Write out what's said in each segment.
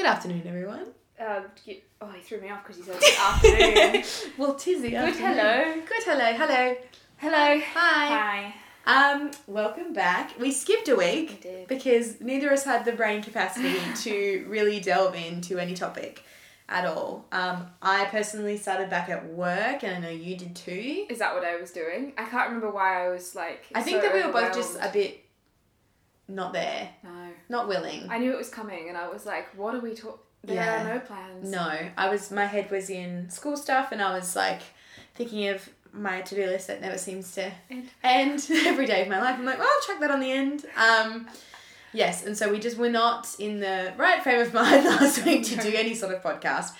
Good afternoon, everyone. He threw me off because he said good afternoon. Well, 'tis the afternoon. Hello. Hi. Welcome back. We skipped a week. We did. Because neither of us had the brain capacity to really delve into any topic at all. I personally started back at work, and I know you did too. Is that what I was doing? I can't remember why I was like. I think so that we were both just a bit not there. No. Not willing. I knew it was coming, and I was like, "What are we talking?" There are no plans. No, my head was in school stuff, and I was like thinking of my to-do list that never seems to end every day of my life. I'm like, well, I'll chuck that on the end. Yes, and so we just were not in the right frame of mind last week to do any sort of podcast.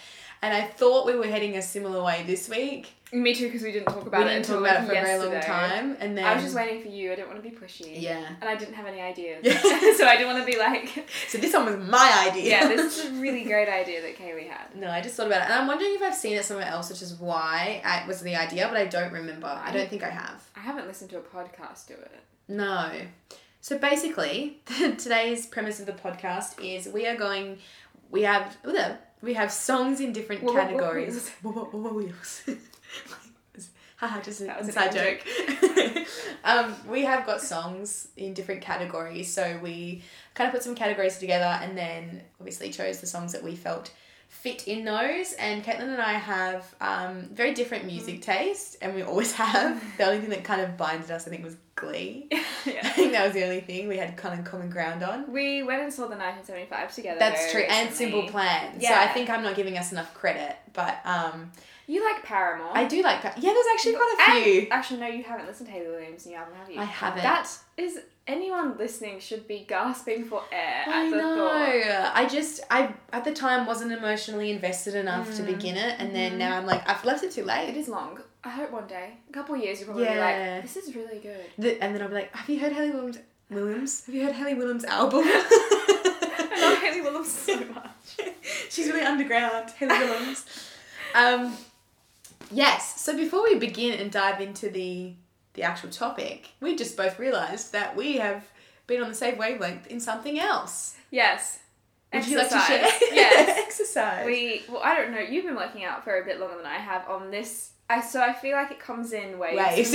And I thought we were heading a similar way this week. Me too, because we didn't talk about it until like yesterday. We didn't talk about it for a very long time. And then I was just waiting for you. I didn't want to be pushy. Yeah. And I didn't have any ideas. So I didn't want to be like... So this one was my idea. Yeah, this is a really great idea that Kaylee had. No, I just thought about it. And I'm wondering if I've seen it somewhere else, which is why it was the idea, but I don't remember. I don't think I have. I haven't listened to a podcast do it. No. So basically, today's premise of the podcast is we have songs in different categories. Haha, just an inside joke. We have got songs in different categories, so we kind of put some categories together and then obviously chose the songs that we felt fit in those. And Caitlin and I have very different music taste, and we always have. The only thing that kind of binded us, I think, was Glee. Yeah. I think that was the only thing we had kind of common ground on. We went and saw the 1975 together. That's true, recently. And Simple Plan. Yeah. So I think I'm not giving us enough credit, but... You like Paramore. I do like Paramore. Yeah, there's actually quite a few. Actually, no, you haven't listened to Hayley Williams' new album, have you? I haven't. That is... Anyone listening should be gasping for air at the thought. I at the time wasn't emotionally invested enough to begin it, and then now I'm like, I've left it too late. It is long. I hope one day, a couple of years, you'll probably be like, this is really good. And then I'll be like, have you heard Hayley Williams? Have you heard Hayley Williams' album? I love Hayley Williams so much. She's really underground, Hayley Williams. Yes, so before we begin and dive into the actual topic, we just both realised that we have been on the same wavelength in something else. Yes. Would you like to share? Yes. Exercise. Well, I don't know. You've been working out for a bit longer than I have on this. So I feel like it comes in waves.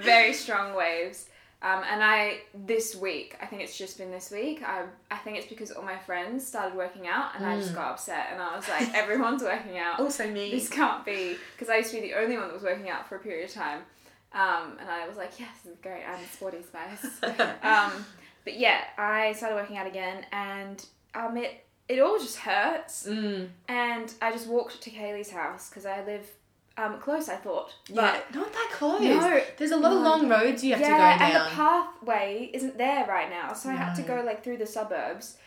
Very strong waves. And I think it's just been this week, I think it's because all my friends started working out and I just got upset and I was like, everyone's working out. Also me. This can't be, because I used to be the only one that was working out for a period of time. And I was like, yes, this is great, I'm a sporty spice. But yeah, I started working out again, and it all just hurts. And I just walked to Kaylee's house, because I live close, I thought. But yeah, not that close. No. There's a lot of long roads you have to go down. Yeah, and the pathway isn't there right now, so I had to go like through the suburbs,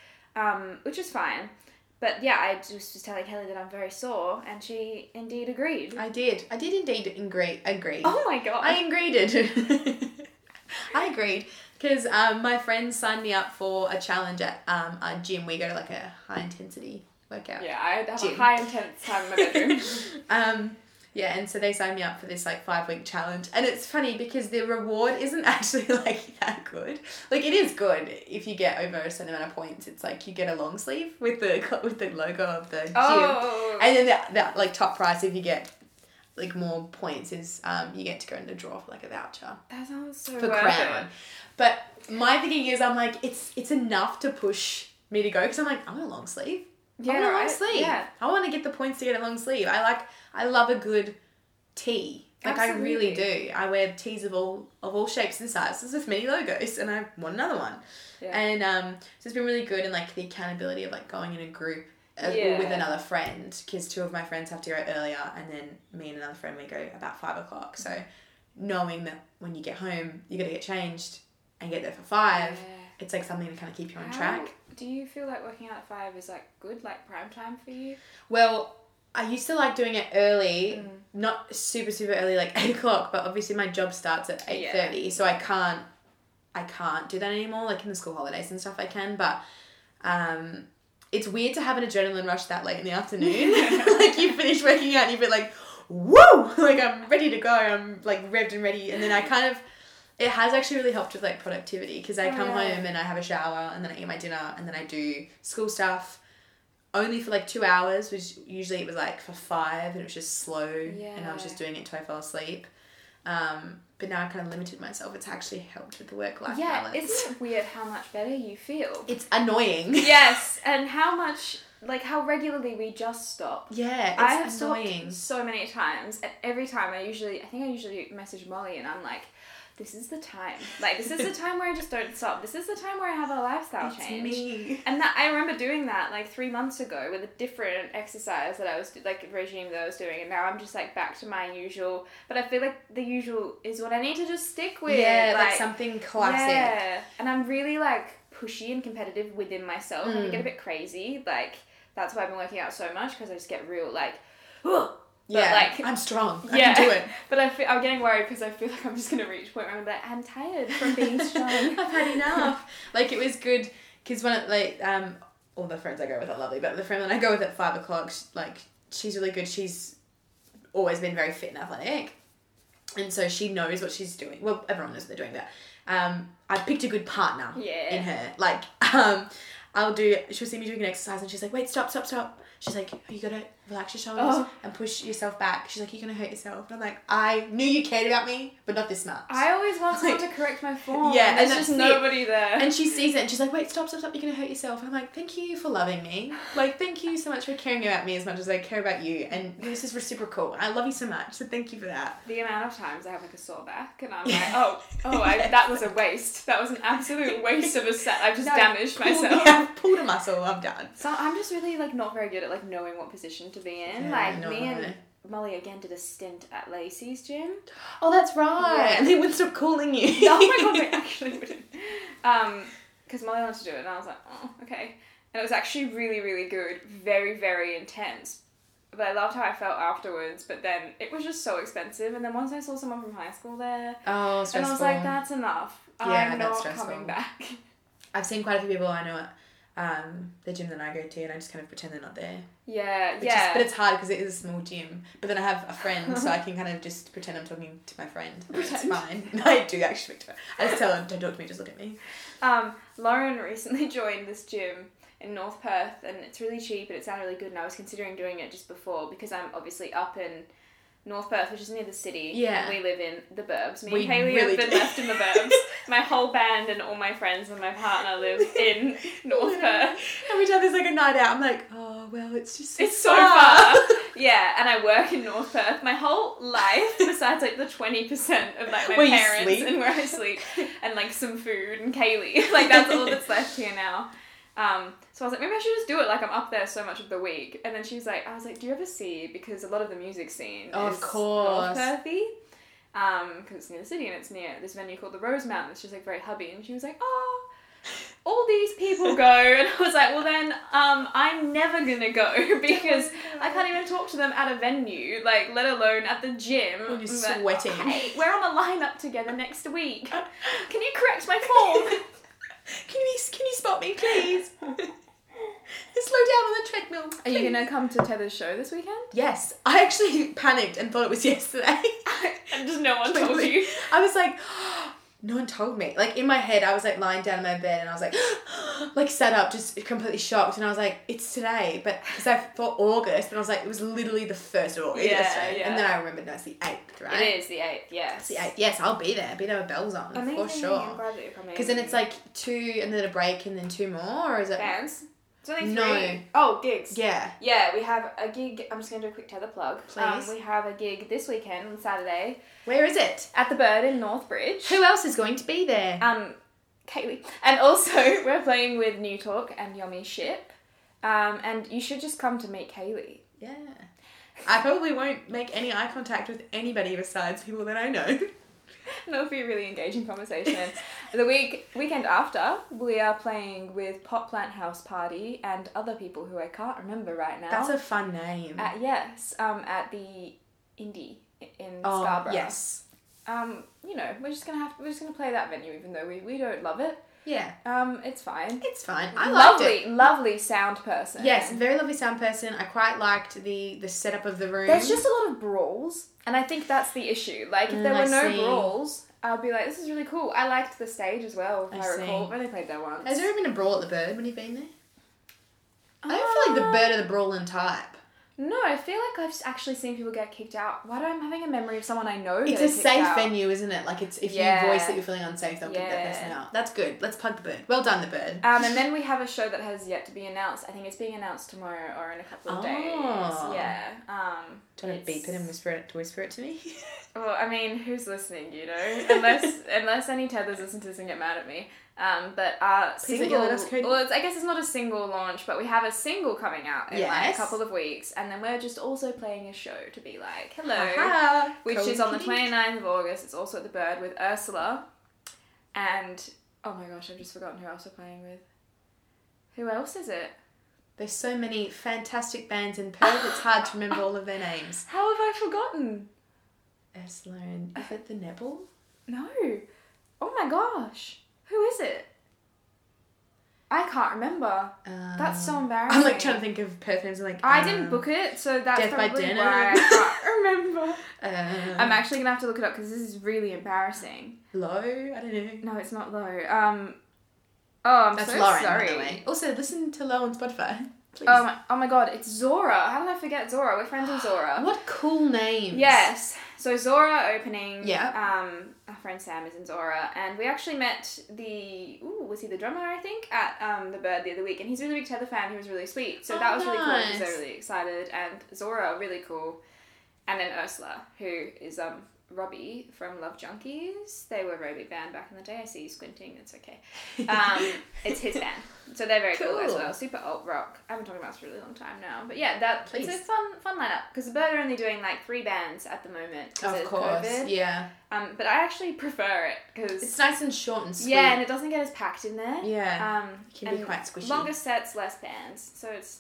which is fine. But yeah, I was just telling Kelly that I'm very sore, and she indeed agreed. I did indeed agree. Oh my God. I agreed. Because my friend signed me up for a challenge at our gym. We go to like a high intensity workout. Yeah, I have a high intense time in my bedroom. Yeah, and so they signed me up for this like 5-week challenge. And it's funny because the reward isn't actually like that good. Like it is good if you get over a certain amount of points. It's like you get a long sleeve with the logo of the gym. And then that like top prize if you get like more points is you get to go in the draw for like a voucher. That sounds so worth it. For Crown. But my thinking is I'm like it's enough to push me to go because I'm like I want a long sleeve. Yeah, I want a long sleeve. Yeah. I want to get the points to get a long sleeve. I love a good tee. Like absolutely. I really do. I wear tees of all shapes and sizes with many logos, and I want another one. Yeah. And so it's been really good, and like the accountability of like going in a group with another friend, because two of my friends have to go earlier, and then me and another friend we go about 5:00. So knowing that when you get home, you got to get changed and get there for 5. Yeah. It's like something to kind of keep you on track. Do you feel like working out at 5 is like good, like prime time for you? Well, I used to like doing it early, not super, super early, like 8:00, but obviously my job starts at 8:30, so I can't do that anymore. Like in the school holidays and stuff I can, but it's weird to have an adrenaline rush that late in the afternoon. Like you finish working out and you feel like, woo! Like I'm ready to go. I'm like revved and ready. And then I kind of, it has actually really helped with like productivity because I come home and I have a shower and then I eat my dinner and then I do school stuff. only for like 2 hours, which usually it was like for 5 and it was just slow and I was just doing it until I fell asleep. But now I kind of limited myself. It's actually helped with the work-life balance. Yeah, isn't it weird how much better you feel? It's annoying. Yes, and how much, like how regularly we just stop. Yeah, it's annoying. I have stopped so many times. And every time I usually message Molly and I'm like, this is the time. Like, this is the time where I just don't stop. This is the time where I have a lifestyle change. It's me. And that, I remember doing that, like, 3 months ago with a different exercise that I was, like, regime that I was doing. And now I'm just, like, back to my usual. But I feel like the usual is what I need to just stick with. Yeah, like something classic. Yeah. And I'm really, like, pushy and competitive within myself. And I get a bit crazy. Like, that's why I've been working out so much, because I just get real, like, ugh. But like, I'm strong. I can do it. But I'm getting worried because I feel like I'm just going to reach a point where I'm like, I'm tired from being strong. I've had enough. Like, it was good because when, like, all the friends I go with are lovely, but the friend that I go with at 5 o'clock, like, she's really good. She's always been very fit and athletic. And so she knows what she's doing. Well, everyone knows what they're doing, but I picked a good partner in her. Like, she'll see me doing an exercise and she's like, wait, stop. She's like, you got to relax your shoulders and push yourself back. She's like, you're going to hurt yourself. And I'm like, I knew you cared about me, but not this much. I always want someone to correct my form. Yeah. And there's just nobody there. And she sees it and she's like, wait, stop. You're going to hurt yourself. And I'm like, thank you for loving me. Like, thank you so much for caring about me as much as I care about you. And this is reciprocal. I love you so much. So thank you for that. The amount of times I have like a sore back and I'm like, that was a waste. That was an absolute waste of a set. I've just damaged myself. Yeah, I've pulled a muscle. I'm done. So I'm just really like not very good at like knowing what position to be in. Me and Molly again did a stint at Lacey's gym. Oh, that's right. Yeah. And they wouldn't stop calling you. Oh my god, they actually wouldn't. Because Molly wanted to do it and I was like, oh, okay. And it was actually really, really good. Very, very intense. But I loved how I felt afterwards, but then it was just so expensive. And then once I saw someone from high school there. Oh, stressful. And I was like, that's enough. I'm not coming back. I've seen quite a few people I know at the gym that I go to, and I just kind of pretend they're not there. But it's hard because it is a small gym. But then I have a friend, so I can kind of just pretend I'm talking to my friend. It's fine. I do actually talk to her. I just tell them, don't talk to me, just look at me. Lauren recently joined this gym in North Perth, and it's really cheap and it sounded really good, and I was considering doing it just before because I'm obviously up in North Perth, which is near the city. Yeah. We live in the burbs. Me and Kaylee really have been left in the burbs. My whole band and all my friends and my partner live in North Perth. Every time there's like a night out, I'm like, oh, well, it's just so far. Yeah, and I work in North Perth. My whole life, besides like the 20% of like my parents and where I sleep and like some food and Kaylee. Like that's all that's left here now. So I was like, maybe I should just do it, like I'm up there so much of the week. And then she was like, I was like, do you ever see, because a lot of the music scene is North Perthy, because it's near the city and it's near this venue called the Rosemount, it's just like very hubby. And she was like, oh, all these people go. And I was like, well then, I'm never gonna go because I can't even talk to them at a venue, like let alone at the gym. Oh, you're sweating. Like, hey, we're on a lineup together next week. Can you correct my form? Can you spot me, please? Slow down on the treadmill, please. Are you going to come to Tether's show this weekend? Yes. I actually panicked and thought it was yesterday. And just no one told you. I was like, oh, no one told me. Like, in my head, I was, like, lying down in my bed and I was like, oh, like, sat up, just completely shocked. And I was like, it's today. But, because I thought August, and I was like, it was literally the 1st of August. Yeah. And then I remembered, no, it's the 8th, right? It is the 8th, yes. It's the 8th, yes, I'll be there. I'll be there with bells on, for sure. I'm glad that you're coming. Because then it's, like, 2, and then a break, and then 2 more, or is it? Bands? It's only 3. No. Oh, gigs. Yeah. Yeah, we have a gig. I'm just going to do a quick Tether plug. Please. We have a gig this weekend on Saturday. Where is it? At the Bird in Northbridge. Who else is going to be there? Kaylee. And also, we're playing with New Talk and Yummy Ship. And you should just come to meet Kaylee. Yeah. I probably won't make any eye contact with anybody besides people that I know. And it'll be a really engaging conversation. The weekend after, we are playing with Pot Plant House Party and other people who I can't remember right now. That's a fun name. At the Indie in Scarborough. Yes. We're just gonna play that venue, even though we don't love it. Yeah. It's fine. It's fine. I loved it. Lovely sound person. Yes, very lovely sound person. I quite liked the setup of the room. There's just a lot of brawls, and I think that's the issue. Like, if there were no brawls, I'll be like, this is really cool. I liked the stage as well, if I recall. I've only played there once. Has there ever been a brawl at the Bird when you've been there? I don't feel like the bed of the Brolin type. No, I feel like I've actually seen people get kicked out. Why do I'm having a memory of someone I know? It's a safe venue, isn't it? Like it's you voice that you're feeling unsafe, they'll kick that person out. That's good. Let's plug the bird. Well done, the bird. And then we have a show that has yet to be announced. I think it's being announced tomorrow or in a couple of days. Yeah. Do you want to beep it and whisper it to me? Well, I mean, who's listening? You know, unless any tethers listen to this and get mad at me. But our single, well, I guess it's not a single launch, but we have a single coming out in like a couple of weeks, and then we're just also playing a show to be like, hello, which is on the 29th of August. It's also at the Bird with Ursula, and oh my gosh, I've just forgotten who else we're playing with. Who else is it? There's so many fantastic bands in Perth, it's hard to remember all of their names. How have I forgotten? Ursula and... Is it the Nebel? No. Oh my gosh. Who is it? I can't remember. That's so embarrassing. I'm like trying to think of Perth names. Like I didn't book it, so that's Death probably by why I can't remember. I'm actually gonna have to look it up because this is really embarrassing. Low? I don't know. No, it's not Low. That's so Lauren, sorry. By the way. Also, listen to Low on Spotify. Please. Oh my god, it's Zora. How did I forget Zora? We're friends with Zora. What cool names. Yes. So Zora opening. Yeah. Our friend Sam is in Zora. And we actually met was he the drummer, I think, at the Bird the other week. And he's a really big Tether fan. He was really sweet. So that was nice. Really cool. He was so really excited. And Zora, really cool. And then Ursula, who is Robbie from Love Junkies. They were a very big band back in the day. I see you squinting. It's okay. It's his band. So they're very cool as well. Super alt rock. I haven't talked about this for a really long time now. But yeah, it's a fun lineup. Because the Bird are only doing like 3 bands at the moment. Of course. COVID. Yeah. But I actually prefer it because it's nice and short and sweet. Yeah, and it doesn't get as packed in there. Yeah. It can be quite squishy. Longer sets, less bands. So it's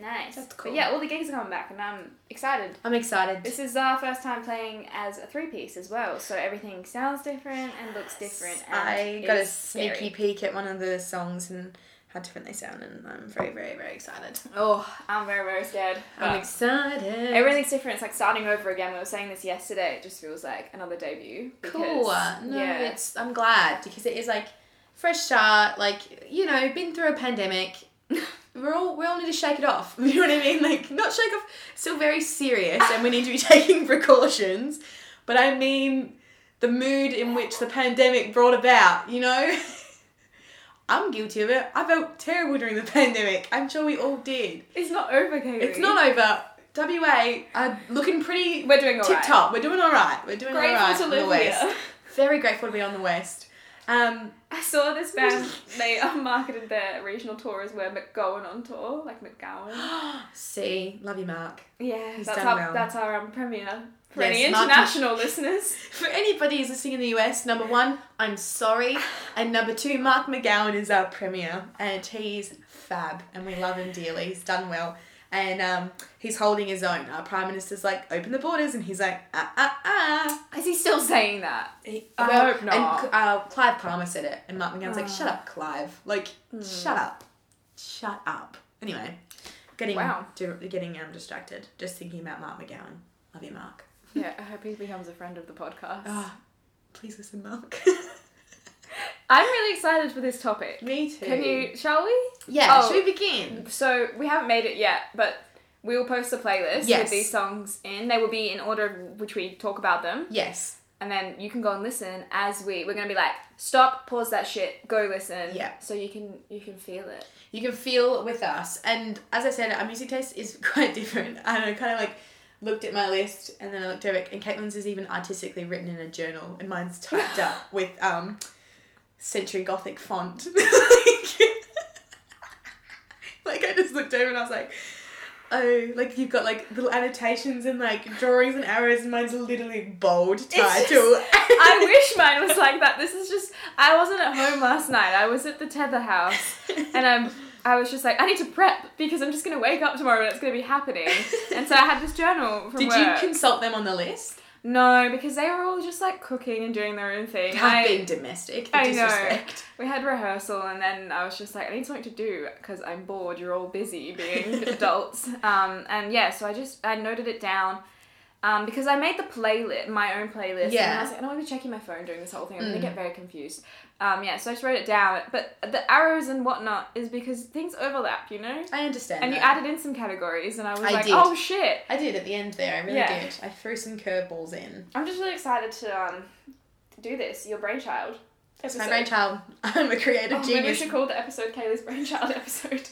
nice. That's cool. But yeah, all the gigs are coming back and I'm excited. This is our first time playing as a 3-piece as well, so everything sounds different and looks different. And I got a sneaky peek at one of the songs and how different they sound, and I'm very, very, very excited. Oh, I'm very, very scared. I'm excited. Everything's different. It's like starting over again. We were saying this yesterday. It just feels like another debut. Because, cool. No, I'm glad because it is like fresh start. Like, you know, been through a pandemic. We all need to shake it off. You know what I mean? Like, not shake off. Still very serious, and we need to be taking precautions. But I mean, the mood in which the pandemic brought about. You know, I'm guilty of it. I felt terrible during the pandemic. I'm sure we all did. It's not over, Kaylee. It's not over. WA are looking pretty. We're doing all right. Tip top. We're doing all right. We're doing grateful all right. Grateful to live here. Very grateful to be on the West. I saw this band, they marketed their regional tour as where McGowan on tour, like McGowan. See, love you, Mark. Yeah, that's our premiere. For any international listeners. For anybody who's listening in the US, number 1, I'm sorry. And number 2, Mark McGowan is our premier. And he's fab. And we love him dearly. He's done well. And he's holding his own. Our Prime Minister's like, open the borders. And he's like, Is he still saying that? I hope not. And Clive Palmer said it. And Mark McGowan's like, shut up, Clive. Like, shut up. Shut up. Anyway, getting distracted. Just thinking about Mark McGowan. Love you, Mark. Yeah, I hope he becomes a friend of the podcast. Please listen, Mark. I'm really excited for this topic. Me too. Shall we? Yeah, should we begin? So, we haven't made it yet, but we will post a playlist with these songs in. They will be in order of which we talk about them. Yes. And then you can go and listen as we're going to be like, stop, pause that shit, go listen. Yeah. So you can feel it. You can feel with us. And as I said, our music taste is quite different. I don't know, kind of like... Looked at my list and then I looked over it, and Caitlin's is even artistically written in a journal, and mine's typed up with century Gothic font. like I just looked over and I was like, oh, like you've got like little annotations and like drawings and arrows, and mine's literally bold title. I wish mine was like that. This is just I wasn't at home last night. I was at the Tether house, and I was just like, I need to prep because I'm just going to wake up tomorrow and it's going to be happening. And so I had this journal from work. Did you consult them on the list? No, because they were all just like cooking and doing their own thing. I've been domestic. I disrespect. Know. We had rehearsal and then I was just like, I need something to do because I'm bored. You're all busy being adults. And yeah, so I noted it down. Because I made the playlist, my own playlist, and I was like, I don't want to be checking my phone during this whole thing. I'm going to get very confused. So I just wrote it down. But the arrows and whatnot is because things overlap, you know? I understand. And that. You added in some categories, and I was like, oh, shit. I did at the end there. I really did. I threw some curveballs in. I'm just really excited to do this, your brainchild. It's my brainchild. I'm a creative genius. Maybe we should call the episode Kaylee's brainchild episode.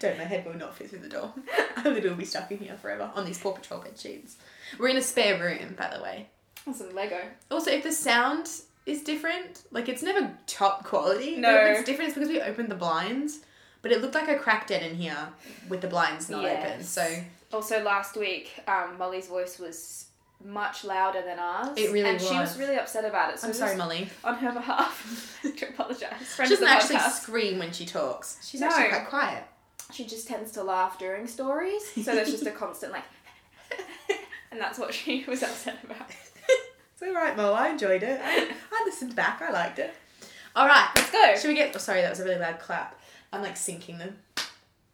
Don't, my head will not fit through the door. I literally be stuck in here forever on these Paw Patrol bed sheets. We're in a spare room, by the way. That's some Lego. Also, if the sound is different, like it's never top quality. No. But if it's different, it's because we opened the blinds. But it looked like I cracked it in here with the blinds not open. So. Also, last week, Molly's voice was much louder than ours. It really was. And she was really upset about it. So I'm sorry, Molly. On her behalf, to apologise. She doesn't actually scream when she talks. She's actually quite quiet. She just tends to laugh during stories. So there's just a constant, like, and that's what she was upset about. It's all right, Mo. I enjoyed it. I listened back. I liked it. All right, let's go. Should we get... Oh, sorry, that was a really loud clap. I'm, like, syncing them.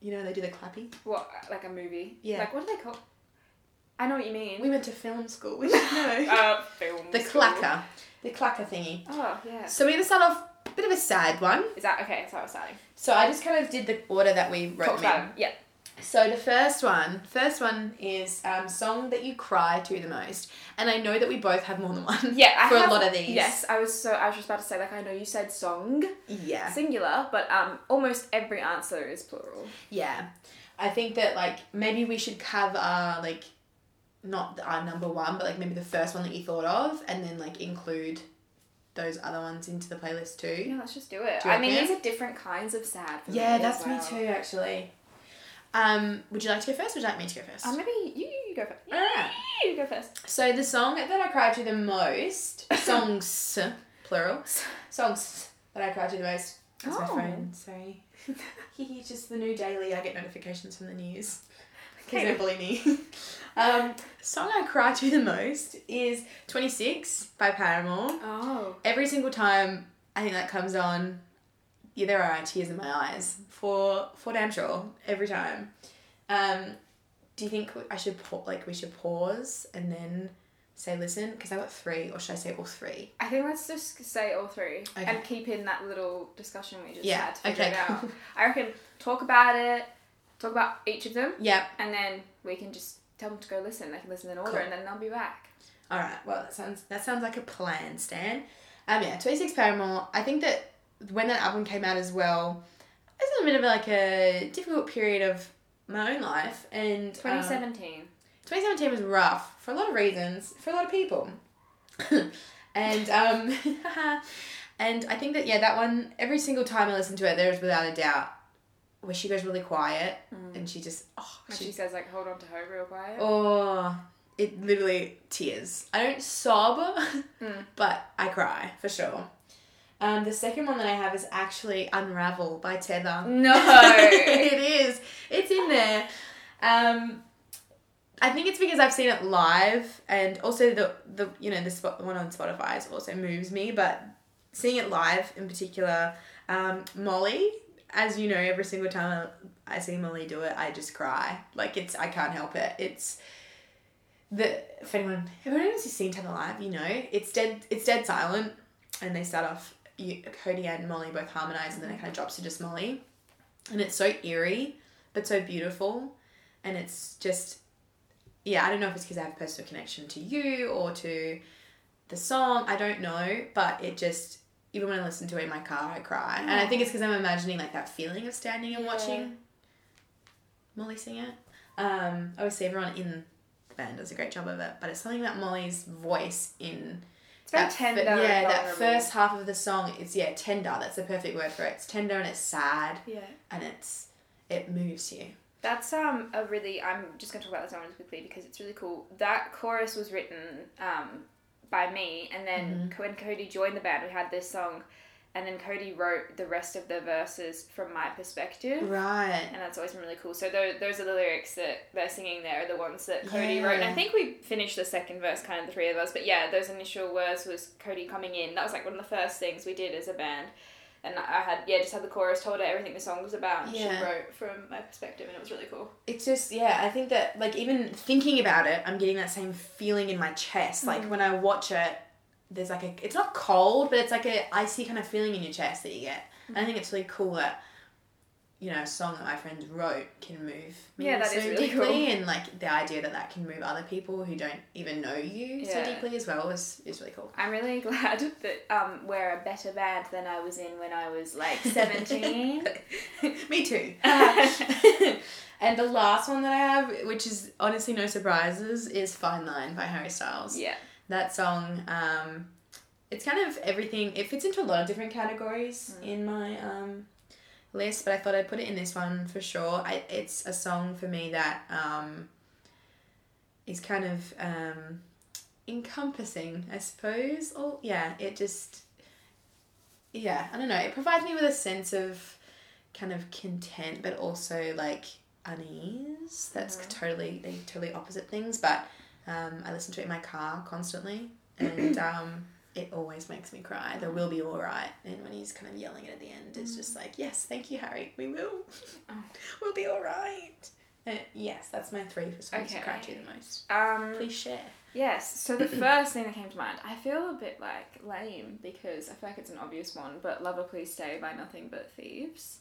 You know, they do the clappy. What? Like a movie? Yeah. Like, what do they call... I know what you mean. We went to film school. We didn't know. Film school. Clacker. The clacker thingy. Oh, yeah. So we're going to start off a bit of a sad one. Is that... Okay, that's how I was starting. So I just kind of did the order that we wrote them. Yeah. So the first one is song that you cry to the most. And I know that we both have more than one. Yeah, a lot of these. Yes, I was just about to say, like, I know you said song. Yeah. Singular, but almost every answer is plural. Yeah. I think that, like, maybe we should cover, like... Not our number one, but like maybe the first one that you thought of, and then like include those other ones into the playlist too. Yeah, let's just do it. I mean, these are different kinds of sad. For me that's as well. Me too, actually. Would you like to go first? Or would you like me to go first? Maybe you go first. Alright, you go first. So the song that I cried to the most, songs plural, songs that I cried to the most. That's my phone. Sorry. He's just the new daily. I get notifications from the news. Please don't bully me. Song I cry to the most is 26 by Paramore. Oh. Every single time I think that comes on, there are tears in my eyes. For damn sure. Every time. Do you think I should we should pause and then say listen? Because I got three, or should I say all three? I think let's just say all three. Okay. And keep in that little discussion we just had to figure it out. I reckon talk about it. Talk about each of them. Yep. And then we can just tell them to go listen. They can listen in order and then they'll be back. All right. Well, that sounds like a plan, Stan. 26 Paramore. I think that when that album came out as well, it was a bit of like a difficult period of my own life. And 2017 was rough for a lot of reasons, for a lot of people. And, and I think that, that one, every single time I listen to it, there is without a doubt, where she goes really quiet and she just... she says, like, hold on to her real quiet. Oh, it literally tears. I don't sob, but I cry, for sure. The second one that I have is actually Unravel by Tether. No! It is. It's in there. I think it's because I've seen it live, and also the one on Spotify also moves me, but seeing it live in particular, Molly... As you know, every single time I see Molly do it, I just cry. Like, I can't help it. If everyone who's seen Tether live, you know, it's dead silent. And they start off, Cody and Molly both harmonise, and then it kind of drops to just Molly. And it's so eerie, but so beautiful. And it's just, I don't know if it's because I have a personal connection to you or to the song. I don't know, but it just... Even when I listen to it in my car, I cry. And I think it's because I'm imagining, like, that feeling of standing and watching Molly sing it. Obviously, everyone in the band does a great job of it. But it's something that Molly's voice in... It's very tender. That first half of the song is, tender. That's the perfect word for it. It's tender and it's sad. Yeah. And it moves you. That's I'm just going to talk about this one quickly because it's really cool. That chorus was written... by me, and then when Cody joined the band, we had this song, and then Cody wrote the rest of the verses from my perspective. Right. And that's always been really cool. So those are the lyrics that they're singing there, are the ones that Cody wrote. And I think we finished the second verse, kind of the three of us, but those initial words was Cody coming in. That was like one of the first things we did as a band. And I had, just had the chorus, told her everything the song was about, and she wrote from my perspective, and it was really cool. It's just, I think that, like, even thinking about it, I'm getting that same feeling in my chest. Like, when I watch it, there's, like, a, it's not cold, but it's, like, a icy kind of feeling in your chest that you get. Mm-hmm. And I think it's really cool that, you know, a song that my friends wrote can move me that so is really deeply, cool. And, like, the idea that that can move other people who don't even know you so deeply as well is really cool. I'm really glad that we're a better band than I was in when I was, like, 17. Me too. And the last one that I have, which is honestly no surprises, is Fine Line by Harry Styles. Yeah. That song, it's kind of everything. It fits into a lot of different categories in my... list, but I thought I'd put it in this one for sure. It's a song for me that is kind of encompassing, I suppose. Or it just I don't know. It provides me with a sense of kind of content, but also like unease. That's totally opposite things. But I listen to it in my car constantly, and it always makes me cry. The "We'll Be Alright," and when he's kind of yelling it at the end, it's just like, yes, thank you, Harry. We will. Oh. We'll be alright. Yes, that's my three for songs to cry to the most. Please share. Yes, so the first thing that came to mind, I feel a bit like lame because I feel like it's an obvious one, but "Lover Please Stay" by Nothing But Thieves.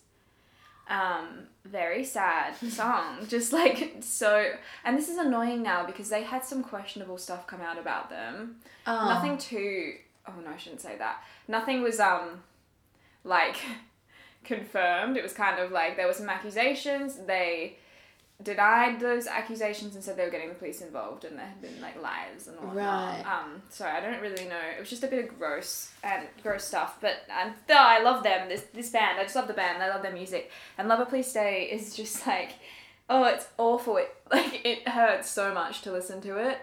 Very sad song. Just like so, and this is annoying now because they had some questionable stuff come out about them. Nothing too. Oh no, I shouldn't say that. Nothing was like confirmed. It was kind of like there were some accusations. They denied those accusations and said they were getting the police involved and there had been like lies and whatnot. Right. So I don't really know. It was just a bit of gross stuff. But I love them. This band. I just love the band. I love their music. And "Lover Please Stay" is just like, oh, it's awful. It hurts so much to listen to it.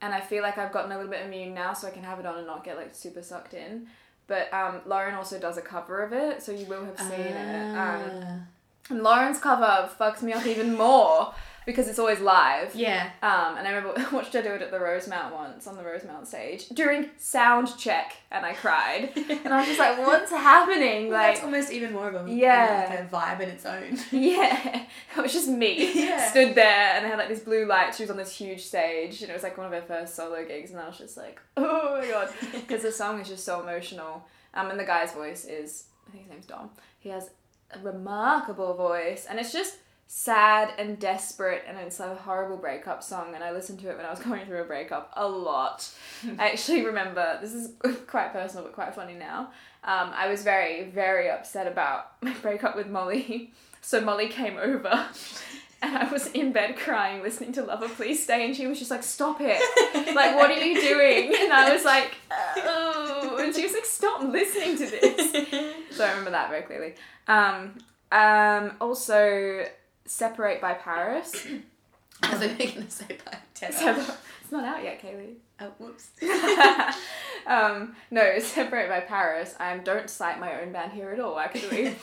And I feel like I've gotten a little bit immune now, so I can have it on and not get like super sucked in. But Lauren also does a cover of it, so you will have seen it. And Lauren's cover fucks me up even more because it's always live. Yeah. And I remember I watched her do it at the Rosemount once, on the Rosemount stage, during sound check, and I cried. And I was just like, what's happening? Well, like, that's almost even more of a vibe in its own. Yeah. It was just me. Yeah. Stood there and I had like this blue light. She was on this huge stage and it was like one of her first solo gigs and I was just like, oh my God. Because the song is just so emotional. And the guy's voice is, I think his name's Dom. He has a remarkable voice, and it's just sad and desperate, and it's a horrible breakup song. And I listened to it when I was going through a breakup a lot. I actually remember, this is quite personal but quite funny now. I was very, very upset about my breakup with Molly, so Molly came over. And I was in bed crying, listening to "Lover Please Stay," and she was just like, stop it. Like, what are you doing? And I was like, oh. And she was like, stop listening to this. So I remember that very clearly. Also, "Separate" by Paris. I was like, going to say by Tether. It's not out yet, Kaylee. Oh, whoops. No, "Separate" by Paris. I don't cite my own band here at all, actually.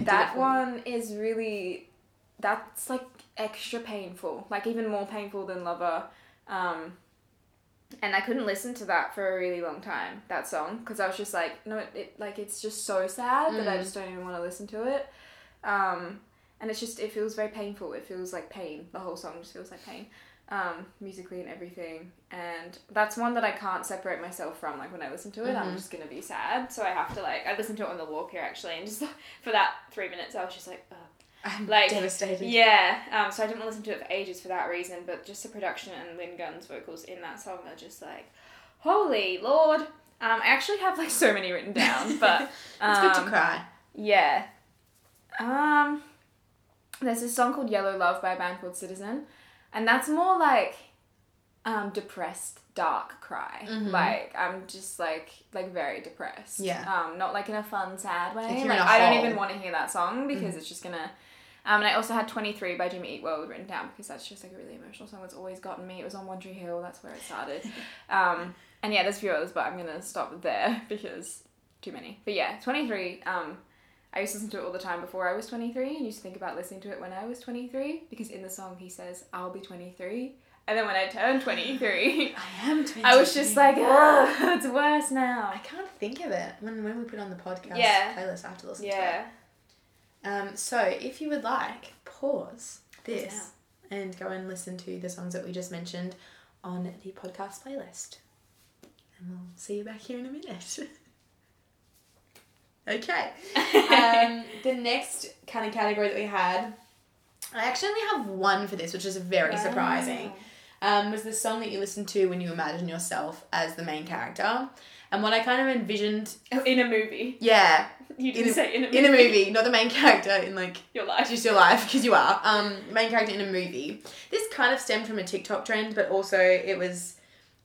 That one is really... That's, like, extra painful. Like, even more painful than "Lover." And I couldn't listen to that for a really long time, that song. Because I was just like, no, it's just so sad that I just don't even want to listen to it. And it's just, it feels very painful. It feels like pain. The whole song just feels like pain. Musically and everything. And that's one that I can't separate myself from. Like, when I listen to it, I'm just going to be sad. So I have to, like, I listened to it on the walk here, actually. And just for that 3 minutes, I was just like, ugh. I'm like, devastated. Yeah, so I didn't listen to it for ages for that reason, but just the production and Lynn Gunn's vocals in that song are just like, holy Lord. I actually have like so many written down, but... it's good to cry. Yeah. There's this song called "Yellow Love" by a band called Citizen, and that's more like depressed, dark cry. Mm-hmm. Like, I'm just like very depressed. Yeah. Not like in a fun, sad way. Like, I don't even want to hear that song because it's just gonna... and I also had 23 by Jimmy Eat World written down because that's just like a really emotional song that's always gotten me. It was on One Tree Hill. That's where it started. And yeah, there's a few others, but I'm gonna stop there because too many. But yeah, 23. I used to listen to it all the time before I was 23 and used to think about listening to it when I was 23 because in the song he says, "I'll be 23. And then when I turned 23... I am 23. I was just like, oh, it's worse now. I can't think of it. When we put on the podcast playlist, I have to listen to it. So, if you would like, pause this and go and listen to the songs that we just mentioned on the podcast playlist. And we'll see you back here in a minute. Okay. The next kind of category that we had... I actually only have one for this, which is very surprising. Was the song that you listened to when you imagine yourself as the main character. And what I kind of envisioned... In a movie. Yeah. You didn't say in a movie. In a movie. Not the main character in, like... Your life. Just your life, because you are. Main character in a movie. This kind of stemmed from a TikTok trend, but also it was,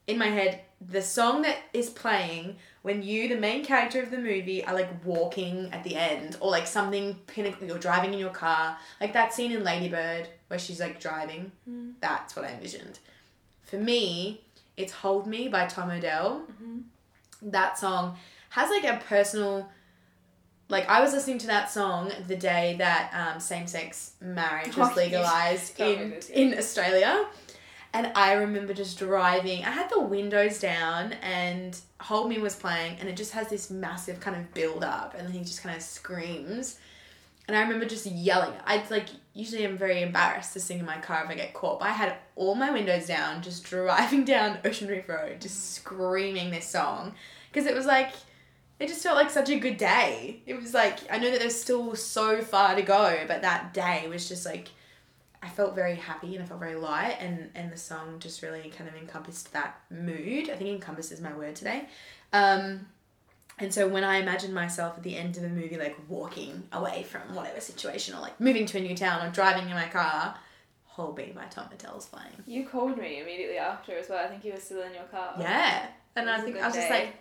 in my head, the song that is playing when you, the main character of the movie, are, like, walking at the end, or, like, something pinnacle, you're driving in your car. Like, that scene in Lady Bird where she's, like, driving. Mm. That's what I envisioned. For me, it's Hold Me by Tom Odell. Mm-hmm. That song has, like, a personal... Like, I was listening to that song the day that same-sex marriage was legalised in Australia. And I remember just driving. I had the windows down and Hold Me was playing, and it just has this massive kind of build up, and he just kind of screams. And I remember just yelling. I'd like, usually I'm very embarrassed to sing in my car if I get caught, but I had all my windows down, just driving down Ocean Reef Road, just screaming this song. Because it was like, it just felt like such a good day. It was like, I know that there's still so far to go, but that day was just like, I felt very happy and I felt very light, and the song just really kind of encompassed that mood. I think encompass is my word today. And so when I imagine myself at the end of a movie, like walking away from whatever situation, or like moving to a new town, or driving in my car, Hold Me by Tom Odell's playing. You called me immediately after as well. I think you were still in your car. Yeah. And I think I was just like,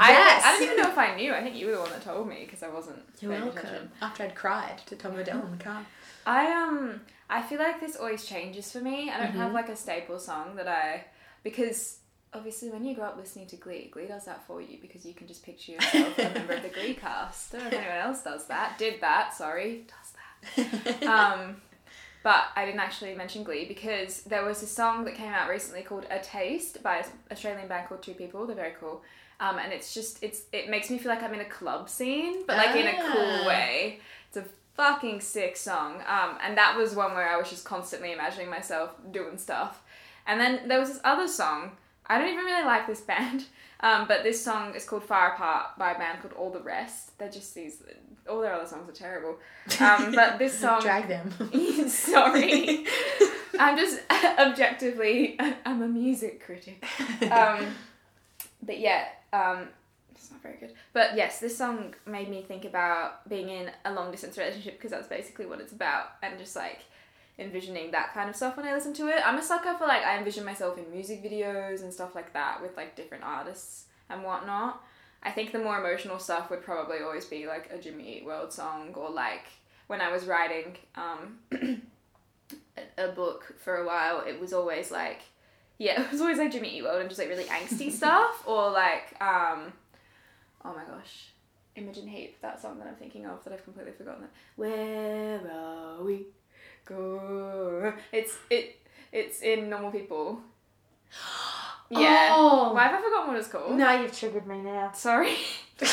yes. I don't even know if I knew. I think you were the one that told me because I wasn't. You're welcome. Attention. After I'd cried to Tom Odell in the car. I feel like this always changes for me. I don't have like a staple song that I, because obviously when you grow up listening to Glee, Glee does that for you because you can just picture yourself a member of the Glee cast. I don't know if anyone else does that. Does that. But I didn't actually mention Glee because there was a song that came out recently called A Taste by an Australian band called Two People. They're very cool. And it's just, it makes me feel like I'm in a club scene, but like in a cool way. It's a fucking sick song. And that was one where I was just constantly imagining myself doing stuff. And then there was this other song. I don't even really like this band. But this song is called Far Apart by a band called All The Rest. They're just these, all their other songs are terrible. But this song... Drag them. Sorry. I'm just objectively, I'm a music critic. But yeah, it's not very good. But yes, this song made me think about being in a long-distance relationship because that's basically what it's about, and just, like, envisioning that kind of stuff when I listen to it. I'm a sucker for, like, I envision myself in music videos and stuff like that with, like, different artists and whatnot. I think the more emotional stuff would probably always be, like, a Jimmy Eat World song, or, like, when I was writing a book for a while, it was always, like, it was always Jimmy Eat World and just, like, really angsty stuff, or, like, oh my gosh, Imogen Heap, that song that I'm thinking of that I've completely forgotten. Where are we going? It's in Normal People. Yeah. Oh. Why have I forgotten what it's called? No, you've triggered me now. Sorry. You've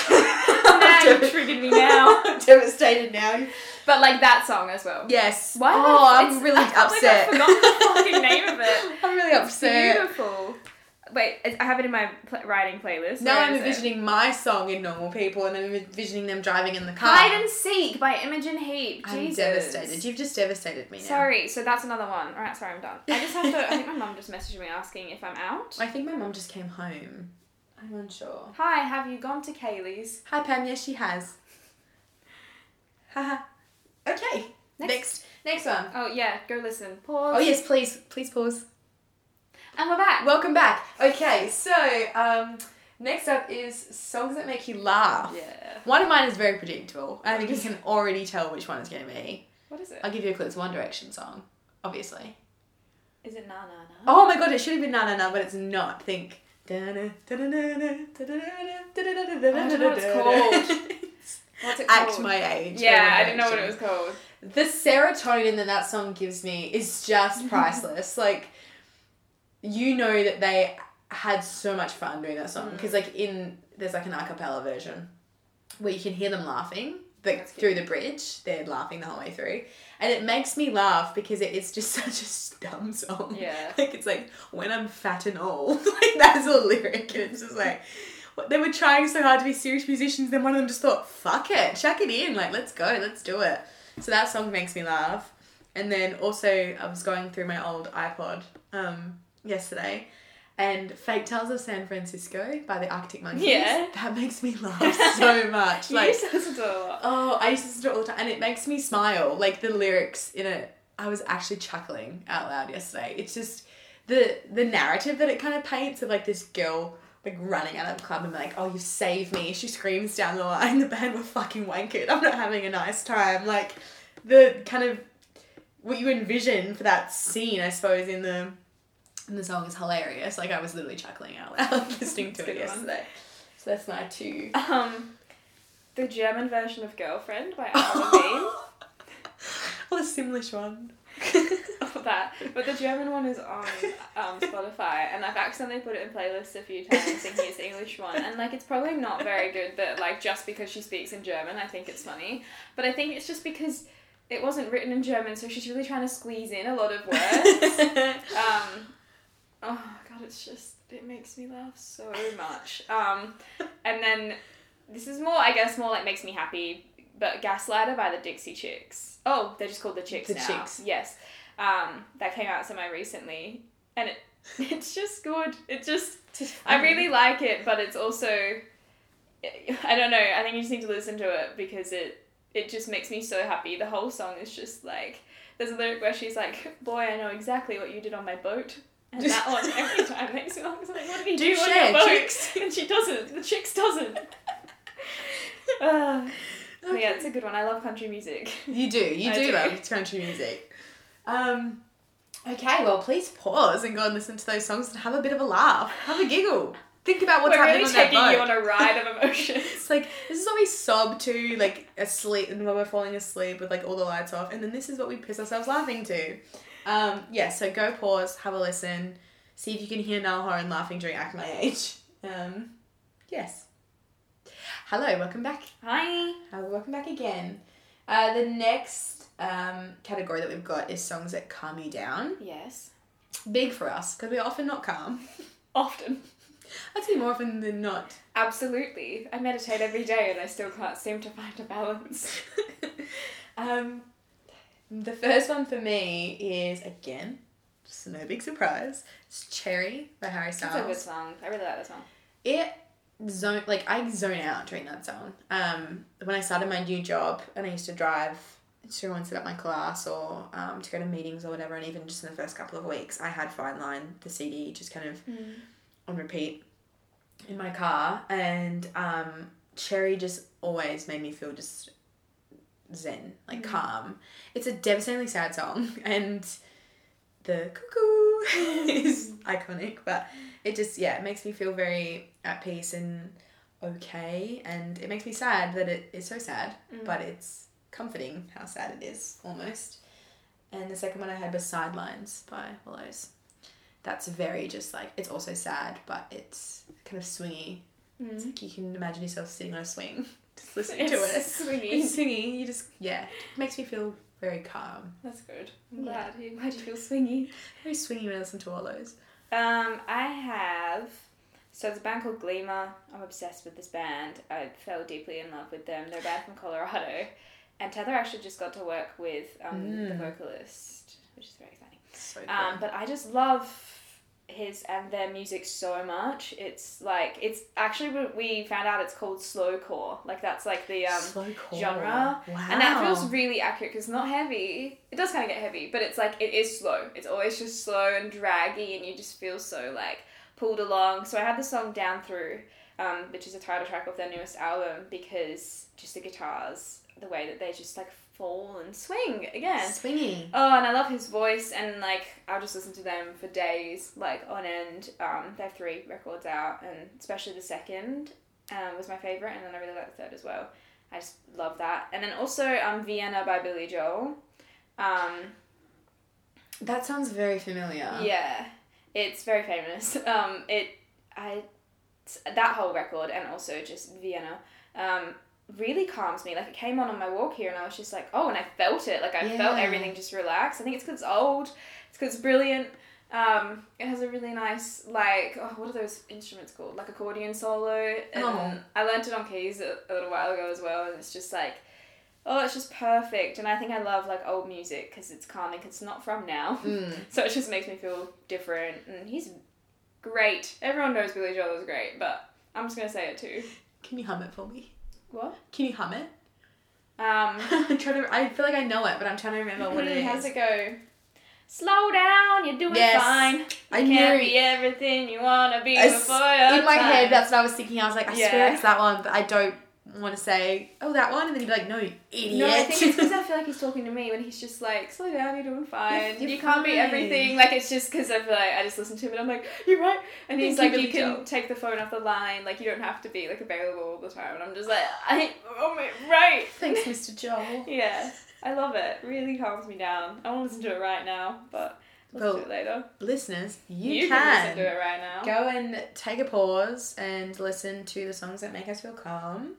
triggered me now. I'm devastated now. But, like, that song as well. Yes. Why? Oh, I'm really upset. Like, I forgot the fucking name of it. I'm really upset. It's beautiful. Wait, I have it in my writing playlist. Now I'm envisioning my song in Normal People, and I'm envisioning them driving in the car. Hide and Seek by Imogen Heap. I'm devastated. You've just devastated me now. Sorry. So that's another one. All right, sorry, I'm done. I just have to... I think my mum just messaged me asking if I'm out. I think my mum just came home. I'm unsure. Hi, have you gone to Kaylee's? Hi, Pam. Yes, she has. Haha. Okay. Next one. Oh, yeah. Go listen. Pause. Oh, yes, please. Please pause. And we're back. Welcome back. Okay, so next up is songs that make you laugh. Yeah. One of mine is very predictable. I think you can already tell which one it's going to be. What is it? I'll give you a clue. It's a One Direction song, obviously. Is it Na Na Na? Oh, my God. It should have been Na Na Na, but it's not. Think. I don't know what it's called. What's it called? Act My Age. Yeah, I didn't know what it was called. The serotonin that song gives me is just priceless. Like, you know that they had so much fun doing that song because like in there's like an a cappella version where you can hear them laughing like through the bridge. They're laughing the whole way through, and it makes me laugh because it's just such a dumb song. Yeah, like it's like when I'm fat and old, like that's a lyric, and it's just like they were trying so hard to be serious musicians. Then one of them just thought, "Fuck it, chuck it in, like let's go, let's do it." So that song makes me laugh, and then also I was going through my old iPod yesterday. And Fake Tales of San Francisco by the Arctic Monkeys. Yeah. That makes me laugh so much. Like, you used to listen to it a lot. Oh, I used to listen to it all the time. And it makes me smile. Like, the lyrics in it, I was actually chuckling out loud yesterday. It's just the narrative that it kind of paints of, like, this girl, like, running out of the club and, like, oh, you saved me. She screams down the line, the band were fucking wankered. I'm not having a nice time. Like, the kind of what you envision for that scene, I suppose, in the... And the song is hilarious. Like, I was literally chuckling out loud listening to it yesterday. One. So that's my two. The German version of Girlfriend by Adam Bean. Or the Simlish one. Or that. But the German one is on Spotify, and I've accidentally put it in playlists a few times thinking it's the English one. And, like, it's probably not very good that, like, just because she speaks in German, I think it's funny. But I think it's just because... It wasn't written in German, so she's really trying to squeeze in a lot of words. Oh, God, it's just... It makes me laugh so much. And then... This is more, I guess, more like makes me happy, but Gaslighter by the Dixie Chicks. Oh, they're just called the Chicks now. The Chicks. Yes. That came out semi-recently, and it's just good. It just... I really like it, but it's also... I don't know. I think you just need to listen to it, because it just makes me so happy. The whole song is just like... There's a lyric where she's like, boy, I know exactly what you did on my boat. And that one every time makes me laugh. It's like, what did he do on your boat? Chicks. And she doesn't. The Chicks doesn't. Okay. Yeah, it's a good one. I love country music. You do. I do love country music. Okay, well, please pause and go and listen to those songs and have a bit of a laugh. Have a giggle. Think about what's happening on that boat. We're really taking you on a ride of emotions. It's like, this is what we sob to, like, asleep, and when we're falling asleep with, like, all the lights off, and then this is what we piss ourselves laughing to. Yeah, so go pause, have a listen, see if you can hear Niall Horan laughing during Act My Age. Yes. Hello, welcome back. Hi. Welcome back again. The next category that we've got is songs that calm you down. Yes. Big for us, because we're often not calm. Often. I'd say more often than not. Absolutely. I meditate every day and I still can't seem to find a balance. The first one for me is, again, just no big surprise, it's Cherry by Harry Styles. It's a good song. I really like that song. I zone out during that song. When I started my new job and I used to drive to and set up my class or to go to meetings or whatever, and even just in the first couple of weeks, I had Fine Line, the CD, just kind of... on repeat in my car, and Cherry just always made me feel just zen, like calm. It's a devastatingly sad song, and the cuckoo is iconic, but it just, yeah, it makes me feel very at peace and okay, and it makes me sad that it is so sad, but it's comforting how sad it is, almost. And the second one I had was Sidelines by Wallows. That's very just, like, it's also sad, but it's kind of swingy. It's like you can imagine yourself sitting on a swing, just listening to it. It's swingy. You just, yeah. It makes me feel very calm. That's good. I'm glad. Yeah. Why do you feel swingy? Very swingy when I listen to Wallows. I have... So it's a band called Gleamer. I'm obsessed with this band. I fell deeply in love with them. They're a band from Colorado. And Tether actually just got to work with the vocalist, which is very exciting. So cool. But I just love... his and their music so much. It's like, it's actually, we found out it's called slowcore. Like, that's like the genre. Wow. And that feels really accurate because it's not heavy. It does kind of get heavy, but it's like, it is slow. It's always just slow and draggy, and you just feel so like pulled along. So I had the song Down Through, which is a title track of their newest album, because just the guitars, the way that they just like fall and swing again. Swingy. Oh, and I love his voice, and like I'll just listen to them for days, like on end. They have 3 records out, and especially the second was my favourite, and then I really like the third as well. I just love that. And then also Vienna by Billy Joel. That sounds very familiar. Yeah. It's very famous. That whole record and also just Vienna really calms me. Like, it came on my walk here and I was just like, oh, and I felt it. Like, I felt everything just relax. I think it's because it's old. It's because it's brilliant. It has a really nice, like, oh, what are those instruments called? Like, accordion solo. And I learnt it on keys a little while ago as well, and it's just like, oh, it's just perfect. And I think I love, like, old music because it's calming, because it's not from now. So it just makes me feel different. And he's great. Everyone knows Billy Joel is great, but I'm just going to say it too. Can you hum it for me? What? Can you hum it? I feel like I know it, but I'm trying to remember what it is. How's it go? Slow down, you're doing fine. You can't be everything you want to be before your In my time. Head, that's what I was thinking. I was like, I swear it's that one, but I don't want to say, oh, that one. And then you'd be like, no, you idiot. No, I think it's because I feel like he's talking to me when he's just like, slow down, you're doing fine. You can't be everything. Like, it's just because I feel like I just listen to him and I'm like, you're right. And he's like, you can take the phone off the line. Like, you don't have to be, like, available all the time. And I'm just like, right. Thanks, Mr. Joel. Yeah. I love it. Really calms me down. I want to listen to it right now, but we'll do it later. Listeners, you can listen to it right now. Go and take a pause and listen to the songs that make us feel calm.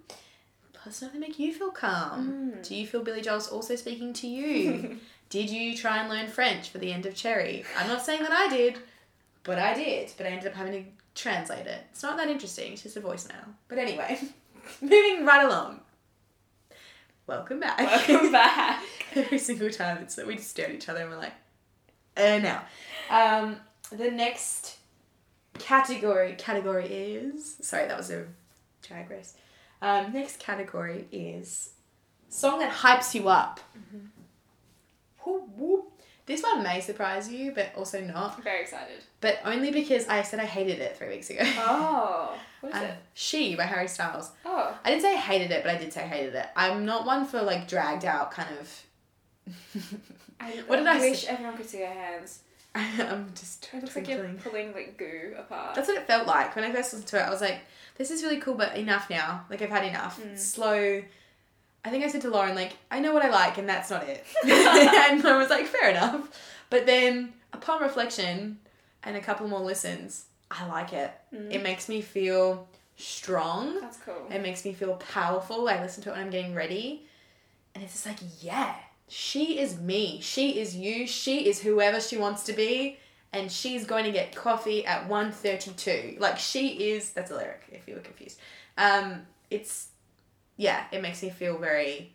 Plus, if they make you feel calm. Do you feel Billy Joel's also speaking to you? Did you try and learn French for the end of Cherry? I'm not saying that I did, but I did. But I ended up having to translate it. It's not that interesting. It's just a voicemail. But anyway, moving right along. Welcome back. Welcome back. Every single time it's that we just stare at each other and we're like, now. The next category is... Sorry, that was a drag race. Next category is song that hypes you up. Mm-hmm. Whoop, whoop. This one may surprise you, but also not. I'm very excited. But only because I said I hated it 3 weeks ago. Oh. What is it? She by Harry Styles. Oh. I didn't say I hated it, but I did say I hated it. I'm not one for, like, dragged out kind of... I wish everyone could see her hands. I'm just twinkling. It looks like you're pulling, like, goo apart. That's what it felt like. When I first listened to it, I was like, this is really cool, but enough now. Like, I've had enough. Slow... I think I said to Lauren, like, I know what I like, and that's not it. And Lauren was like, fair enough. But then, upon reflection and a couple more listens, I like it. It makes me feel strong. That's cool. It makes me feel powerful. I listen to it when I'm getting ready. And it's just like, yeah, she is me. She is you. She is whoever she wants to be. And she's going to get coffee at 1:32. Like, she is... That's a lyric, if you were confused. Yeah, it makes me feel very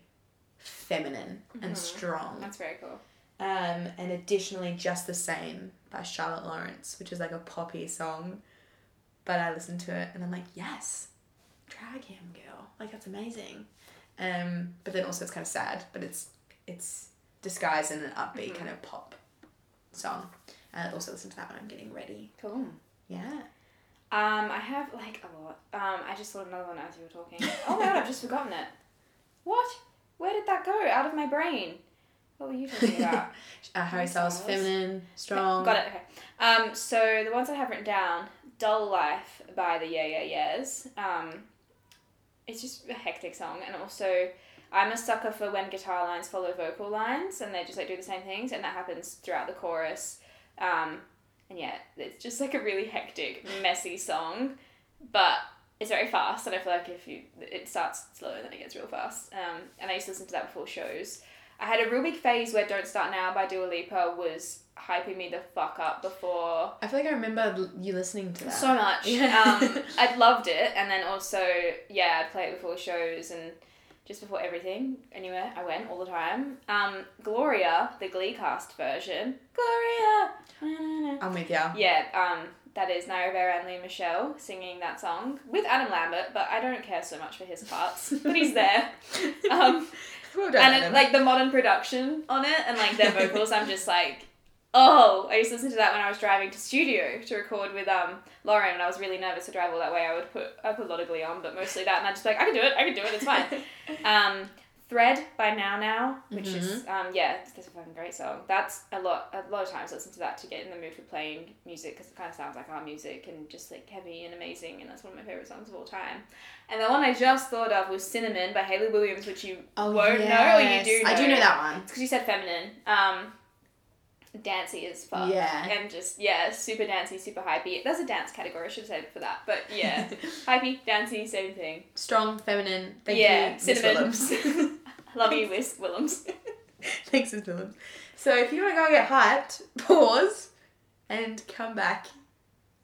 feminine and strong. That's very cool. And additionally, Just the Same by Charlotte Lawrence, which is like a poppy song. But I listened to it and I'm like, yes, drag him, girl. Like, that's amazing. But then also it's kind of sad, but it's disguised in an upbeat kind of pop song. And I also listen to that when I'm getting ready. Cool. Yeah. I have, like, a lot. I just thought another one as you were talking. Oh, my God, I've just forgotten it. What? Where did that go? Out of my brain. What were you talking about? Harry Styles, feminine, strong. Got it, okay. So the ones I have written down, Dull Life by the Yeah Yeah Yeahs. It's just a hectic song. And also, I'm a sucker for when guitar lines follow vocal lines, and they just, like, do the same things, and that happens throughout the chorus. And yeah, it's just like a really hectic, messy song, but it's very fast. And I feel like it starts slow and then it gets real fast. And I used to listen to that before shows. I had a real big phase where Don't Start Now by Dua Lipa was hyping me the fuck up before. I feel like I remember you listening to that. So much. Yeah. I loved it. And then also, yeah, I'd play it before shows and just before everything, anywhere I went, all the time. Gloria, the Glee cast version. Gloria! I'm with ya. Yeah, that is Naya Rivera and Lea Michele singing that song with Adam Lambert, but I don't care so much for his parts, but he's there. Well done, and it, like, the modern production on it and, like, their vocals, I'm just like, oh, I used to listen to that when I was driving to studio to record with Lauren, and I was really nervous to drive all that way. I put a lot of Glee on, but mostly that, and I just like, I can do it, it's fine. Thread by Now Now, which is, it's a fucking great song. That's a lot of times I listen to that to get in the mood for playing music, because it kind of sounds like our music, and just, like, heavy and amazing, and that's one of my favourite songs of all time. And the one I just thought of was Cinnamon by Hayley Williams, which you won't know, or you do know. I do know that one. It's because you said feminine. dancey as fuck. Yeah. And just, yeah, super dancey, super hypey. That's a dance category, I should save it for that. But yeah, hypey, dancey, same thing. Strong, feminine, thank you, Cinnamon. Miss Willems. Love you, Miss Willems. Thanks, Miss Willems. So if you want to go and get hyped, pause and come back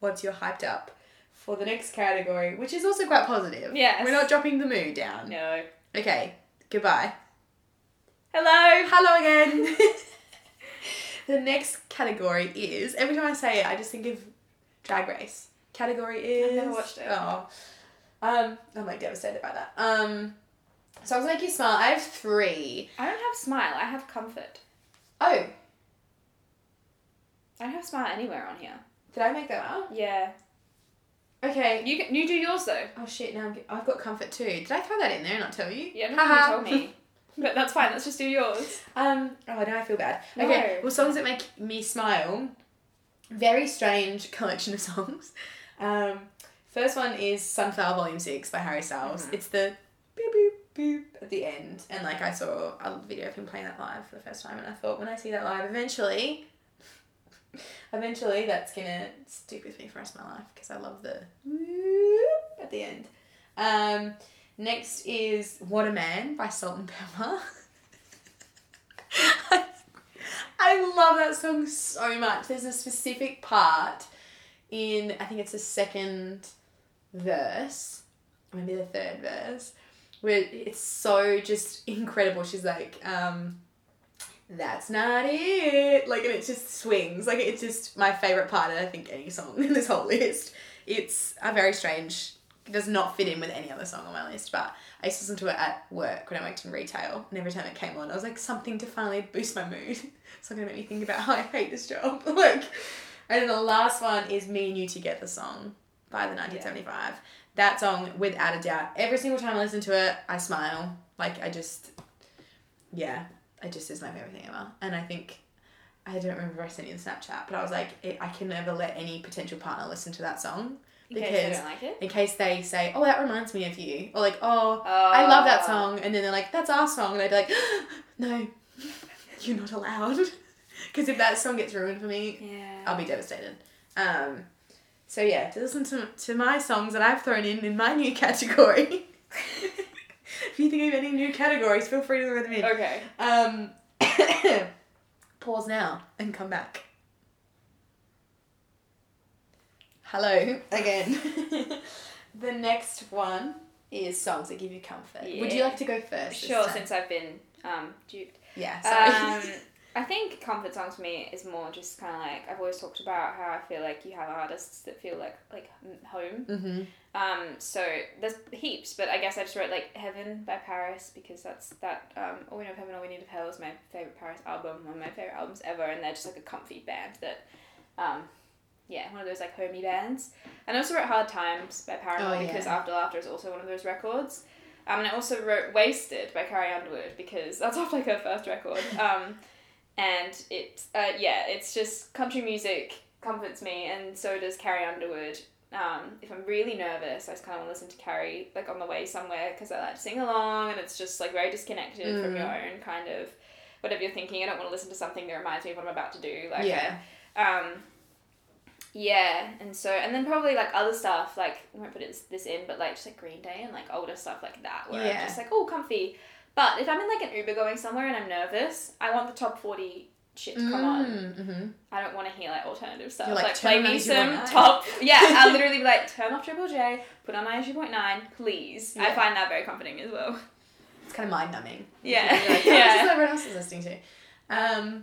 once you're hyped up for the next category, which is also quite positive. Yes. We're not dropping the mood down. No. Okay, goodbye. Hello. Hello again. The next category is, every time I say it, I just think of Drag Race. Category is... I've never watched it. Oh. I'm like devastated by that. So I was like, you smile. I have three. I don't have smile. I have comfort. Oh. I don't have smile anywhere on here. Did I make that up? Yeah. Okay. You do yours though. Oh shit, now I've got comfort too. Did I throw that in there and not tell you? Yeah, I don't think you told me. But that's fine, let's just do yours. Oh, now I feel bad. No. Okay, well, songs that make me smile. Very strange collection of songs. First one is Sunflower Volume 6 by Harry Styles. Mm-hmm. It's the boop, boop, boop at the end. And, like, I saw a video of him playing that live for the first time and I thought, when I see that live, eventually that's going to stick with me for the rest of my life because I love the boop at the end. Next is Waterman by Salt and Pepper. I love that song so much. There's a specific part in, I think it's the second verse, or maybe the third verse, where it's so just incredible. She's like, that's not it. Like, and it just swings. Like, it's just my favourite part of, I think, any song in this whole list. It's a very strange... It does not fit in with any other song on my list, but I used to listen to it at work when I worked in retail, and every time it came on, I was like, something to finally boost my mood. It's not going to make me think about how I hate this job. Like, and then the last one is Me and You Together song by The 1975. Yeah. That song, without a doubt, every single time I listen to it, I smile. Like, I just is my favourite thing ever. And I think... I don't remember if I sent you the Snapchat, but I was like, I can never let any potential partner listen to that song. Because in case they don't like it? In case they say, oh, that reminds me of you. Or like, oh, I love that song. And then they're like, that's our song. And I'd be like, no, you're not allowed. Because if that song gets ruined for me, yeah. I'll be devastated. So yeah, to listen to my songs that I've thrown in my new category. If you think of any new categories, feel free to throw them in. Okay. Pause now and come back. Hello again. The next one is songs that give you comfort. Yeah. Would you like to go first? Sure, since I've been duped. Yeah, sorry. I think comfort songs for me is more just kind of like, I've always talked about how I feel like you have artists that feel like home. Mm-hmm. So there's heaps, but I guess I just wrote like Heaven by Paris because that's that, All We Know of Heaven, All We Need of Hell is my favourite Paris album, one of my favourite albums ever, and they're just like a comfy band that, yeah, one of those like homey bands. And I also wrote Hard Times by Paramore because After Laughter is also one of those records. And I also wrote Wasted by Carrie Underwood because that's off like her first record. And it's, it's just country music comforts me, and so does Carrie Underwood. If I'm really nervous, I just kind of want to listen to Carrie, like, on the way somewhere, because I like to sing along, and it's just, like, very disconnected from your own kind of whatever you're thinking. I don't want to listen to something that reminds me of what I'm about to do. Like, yeah. And then probably, like, other stuff, like, I won't put this in, but, like, just, like, Green Day and, like, older stuff like that, where I'm just, like, oh, comfy. But if I'm in, like, an Uber going somewhere and I'm nervous, I want the top 40 shit to come on. Mm-hmm. I don't want to hear, like, alternative stuff. You're like, play me some top. Yeah, I'll literally be like, turn off Triple J, put on my 2.9, please. Yeah. I find that very comforting as well. It's kind of mind-numbing. Yeah. You're like, this is what everyone else is listening to.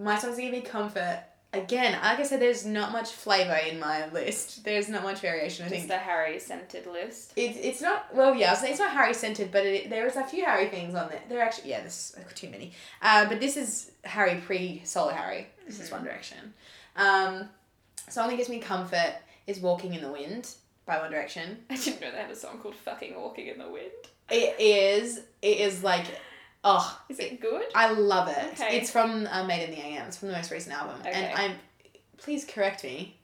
My songs that give me comfort. Again, like I said, there's not much flavour in my list. There's not much variation, I think. It's the Harry-scented list. It's not... Well, yeah, I was saying it's not Harry-scented, but there is a few Harry things on there. There are actually... Yeah, there's too many. But this is Harry pre-Solo Harry. This is One Direction. Song that gives me comfort is Walking in the Wind by One Direction. I didn't know they had a song called fucking Walking in the Wind. It is like... Oh, is it good? I love it. Okay. It's from Made in the AM. It's from the most recent album. Okay. And please correct me,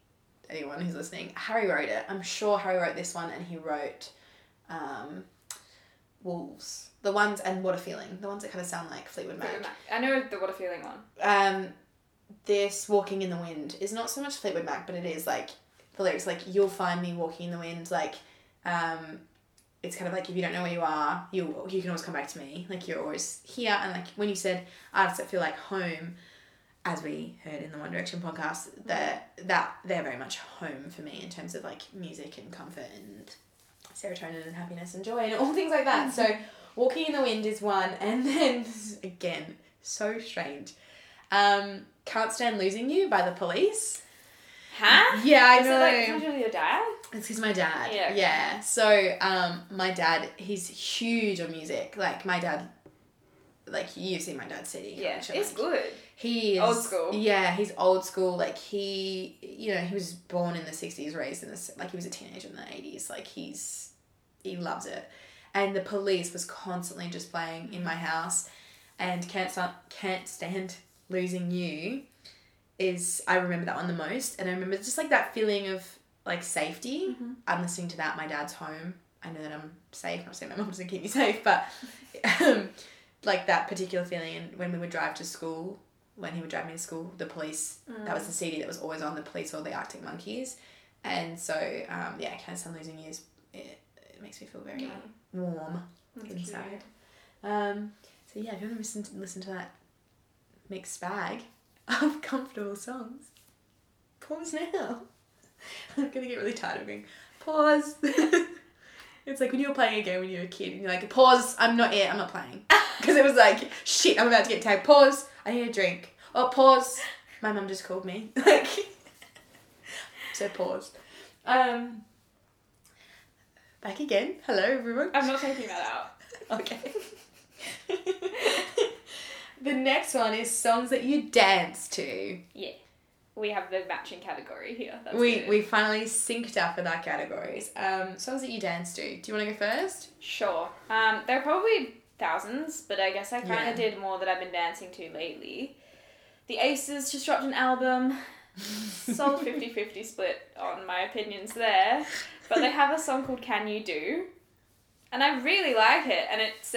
anyone who's listening. Harry wrote it. I'm sure Harry wrote this one, and he wrote Wolves, the ones and Water Feeling, the ones that kind of sound like Fleetwood Mac. I know the Water Feeling one. this Walking in the Wind is not so much Fleetwood Mac, but it is, like, the lyrics, like, you'll find me walking in the wind, like, it's kind of like, if you don't know where you are, you can always come back to me, like, you're always here, and, like, when you said artists that feel like home, as we heard in the One Direction podcast, they're very much home for me in terms of, like, music and comfort and serotonin and happiness and joy and all things like that. So Walking in the Wind is one, and then, again, so strange, Can't Stand Losing You by The Police. Huh? Yeah, I know. Is that like your dad? He's my dad. Yeah. Okay. Yeah. So, my dad, he's huge on music. Like, my dad, like, you see my dad's CD. Yeah, culture. It's like, good. He is... old school. Yeah, he's old school. Like, he, you know, he was born in the 60s, raised in the... Like, he was a teenager in the 80s. Like, he loves it. And The Police was constantly just playing in my house. And Can't Stand Losing You is... I remember that one the most. And I remember just, like, that feeling of, like, safety. Mm-hmm. I'm listening to that. My dad's home. I know that I'm safe. I'm not saying my mum doesn't keep me safe, but... like, that particular feeling, and when we would drive to school, when he would drive me to school, The Police, that was the CD that was always on, The Police or the Arctic Monkeys. And so, yeah, Can't Stand Losing You, it makes me feel very warm inside. So, yeah, if you want to listen to that mixed bag of comfortable songs, pause now. I'm going to get really tired of going, pause. It's like when you were playing a game when you were a kid and you're like, pause, I'm not here, I'm not playing. Because it was like, shit, I'm about to get tagged. Pause, I need a drink. Oh, pause, my mum just called me. Like, so pause. Back again. Hello, everyone. I'm not taking that out. Okay. The next one is songs that you dance to. Yeah. We have the matching category here. That's we finally synced up with our categories. Songs that you dance to. Do you want to go first? Sure. There are probably thousands, but I guess I kind of did more that I've been dancing to lately. The Aces just dropped an album. Solid 50-50 split on my opinions there. But they have a song called Can You Do? And I really like it. And it's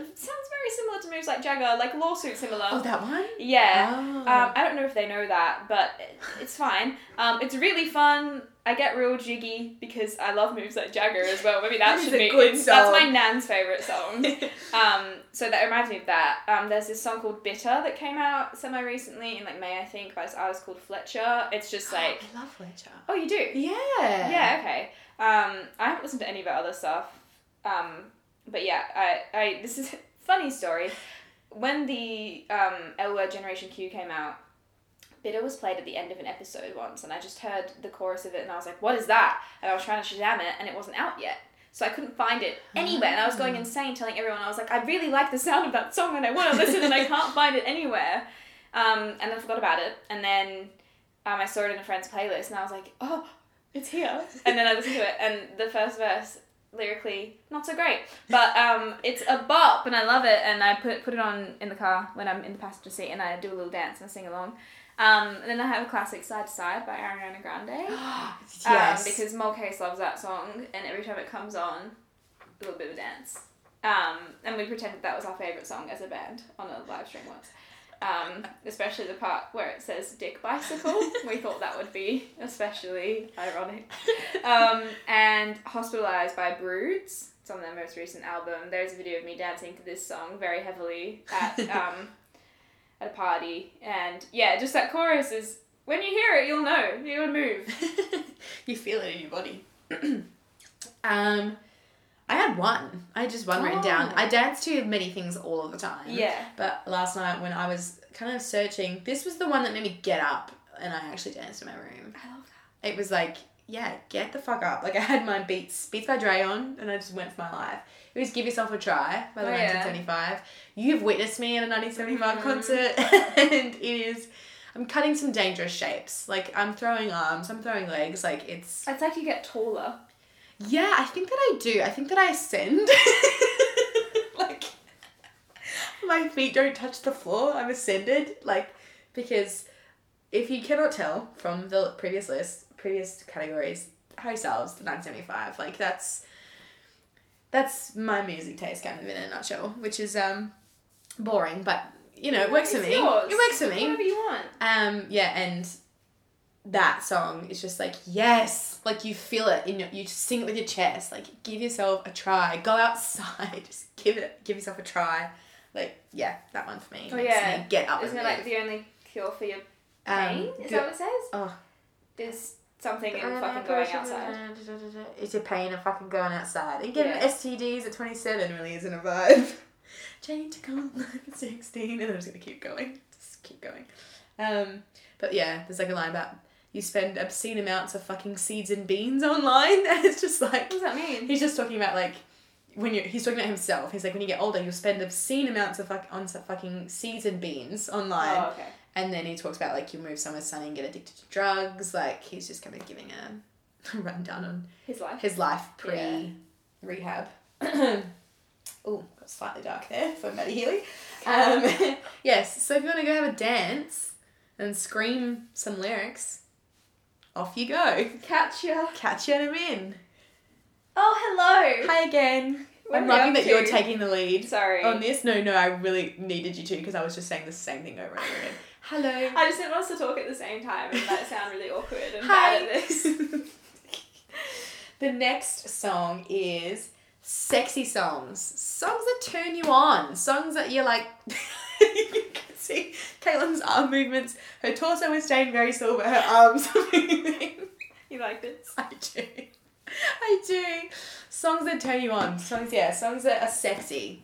it sounds very similar to moves like Jagger, like Lawsuit similar. Oh, that one? Yeah. Oh. I don't know if they know that, but it's fine. It's really fun. I get real jiggy because I love moves like Jagger as well. Maybe that should be... That's my nan's favourite song. So that reminds me of that. There's this song called Bitter that came out semi-recently in, like, May, I think, by this artist called Fletcher. It's just like... I love Fletcher. Oh, you do? Yeah. Yeah, okay. I haven't listened to any of her other stuff. But yeah, I this is a funny story. When the L Word Generation Q came out, Bitter was played at the end of an episode once, and I just heard the chorus of it, and I was like, what is that? And I was trying to Shazam it, and it wasn't out yet. So I couldn't find it anywhere, and I was going insane telling everyone. I was like, I really like the sound of that song, and I want to listen, and I can't find it anywhere. And then forgot about it, and then I saw it in a friend's playlist, and I was like, oh, it's here. And then I listened to it, and the first verse... lyrically not so great, but it's a bop and I love it, and I put it on in the car when I'm in the passenger seat, and I do a little dance and I sing along. And then I have a classic Side to Side by Ariana Grande. Yes. Because Mol Case loves that song, and every time it comes on, a little bit of a dance. And we pretended that was our favourite song as a band on a live stream once. Especially the part where it says dick bicycle. We thought that would be especially ironic. And Hospitalized by Broods. It's on their most recent album. There's a video of me dancing to this song very heavily at a party. And yeah, just that chorus is, when you hear it, you'll know. You'll move. You feel it in your body. I had one. I had just one written down. I dance to many things all of the time. Yeah. But last night when I was kind of searching, this was the one that made me get up, and I actually danced in my room. I love that. It was like, yeah, get the fuck up. Like, I had my Beats by Dre on, and I just went for my life. It was Give Yourself a Try by the 1975. You've witnessed me at a 1975 concert, and it is... I'm cutting some dangerous shapes. Like, I'm throwing arms, I'm throwing legs, like, it's... It's like you get taller. Yeah, I think that I do. I think that I ascend. Like, my feet don't touch the floor. I'm ascended. Like, because if you cannot tell from the previous list, previous categories, Harry Styles, the 1975, like, that's my music taste kind of in a nutshell, which is boring, but you know, it works for me. Yours. It works for me. Whatever you want. Yeah, and that song is just like, yes, like you feel it in your, you just sing it with your chest. Like, give yourself a try. Go outside. Just give yourself a try. Like, yeah, that one for me. Oh yeah. Me get up. Isn't it like the only cure for your pain? Is that what it says? Oh. Is something in fucking going outside. It's a pain of fucking going outside. And getting STDs at 27 really isn't a vibe. Jane to come at 16, and I'm just gonna keep going. Just keep going. But yeah, there's like a line about you spend obscene amounts of fucking seeds and beans online, and it's just like, what does that mean? He's just talking about like he's talking about himself. He's like, when you get older, you'll spend obscene amounts of fucking seeds and beans online. Oh, okay. And then he talks about like you move somewhere sunny and get addicted to drugs. Like he's just kind of giving a rundown on his life pre-rehab. Yeah. Oh, got slightly dark there for Maddie Healy. Yes, so if you want to go have a dance and scream some lyrics, off you go. Catch ya and I'm in. Oh, hello. Hi again. What I'm loving that you're taking the lead. Sorry. On this. No, I really needed you to because I was just saying the same thing over and over again. Hello. I just didn't want us to talk at the same time and that sound really awkward and bad at this. The next song is... sexy songs that turn you on, songs that you're like you can see Caitlin's arm movements, her torso is staying very silver, her arms are moving. You like this? I do. Songs that turn you on, songs that are sexy.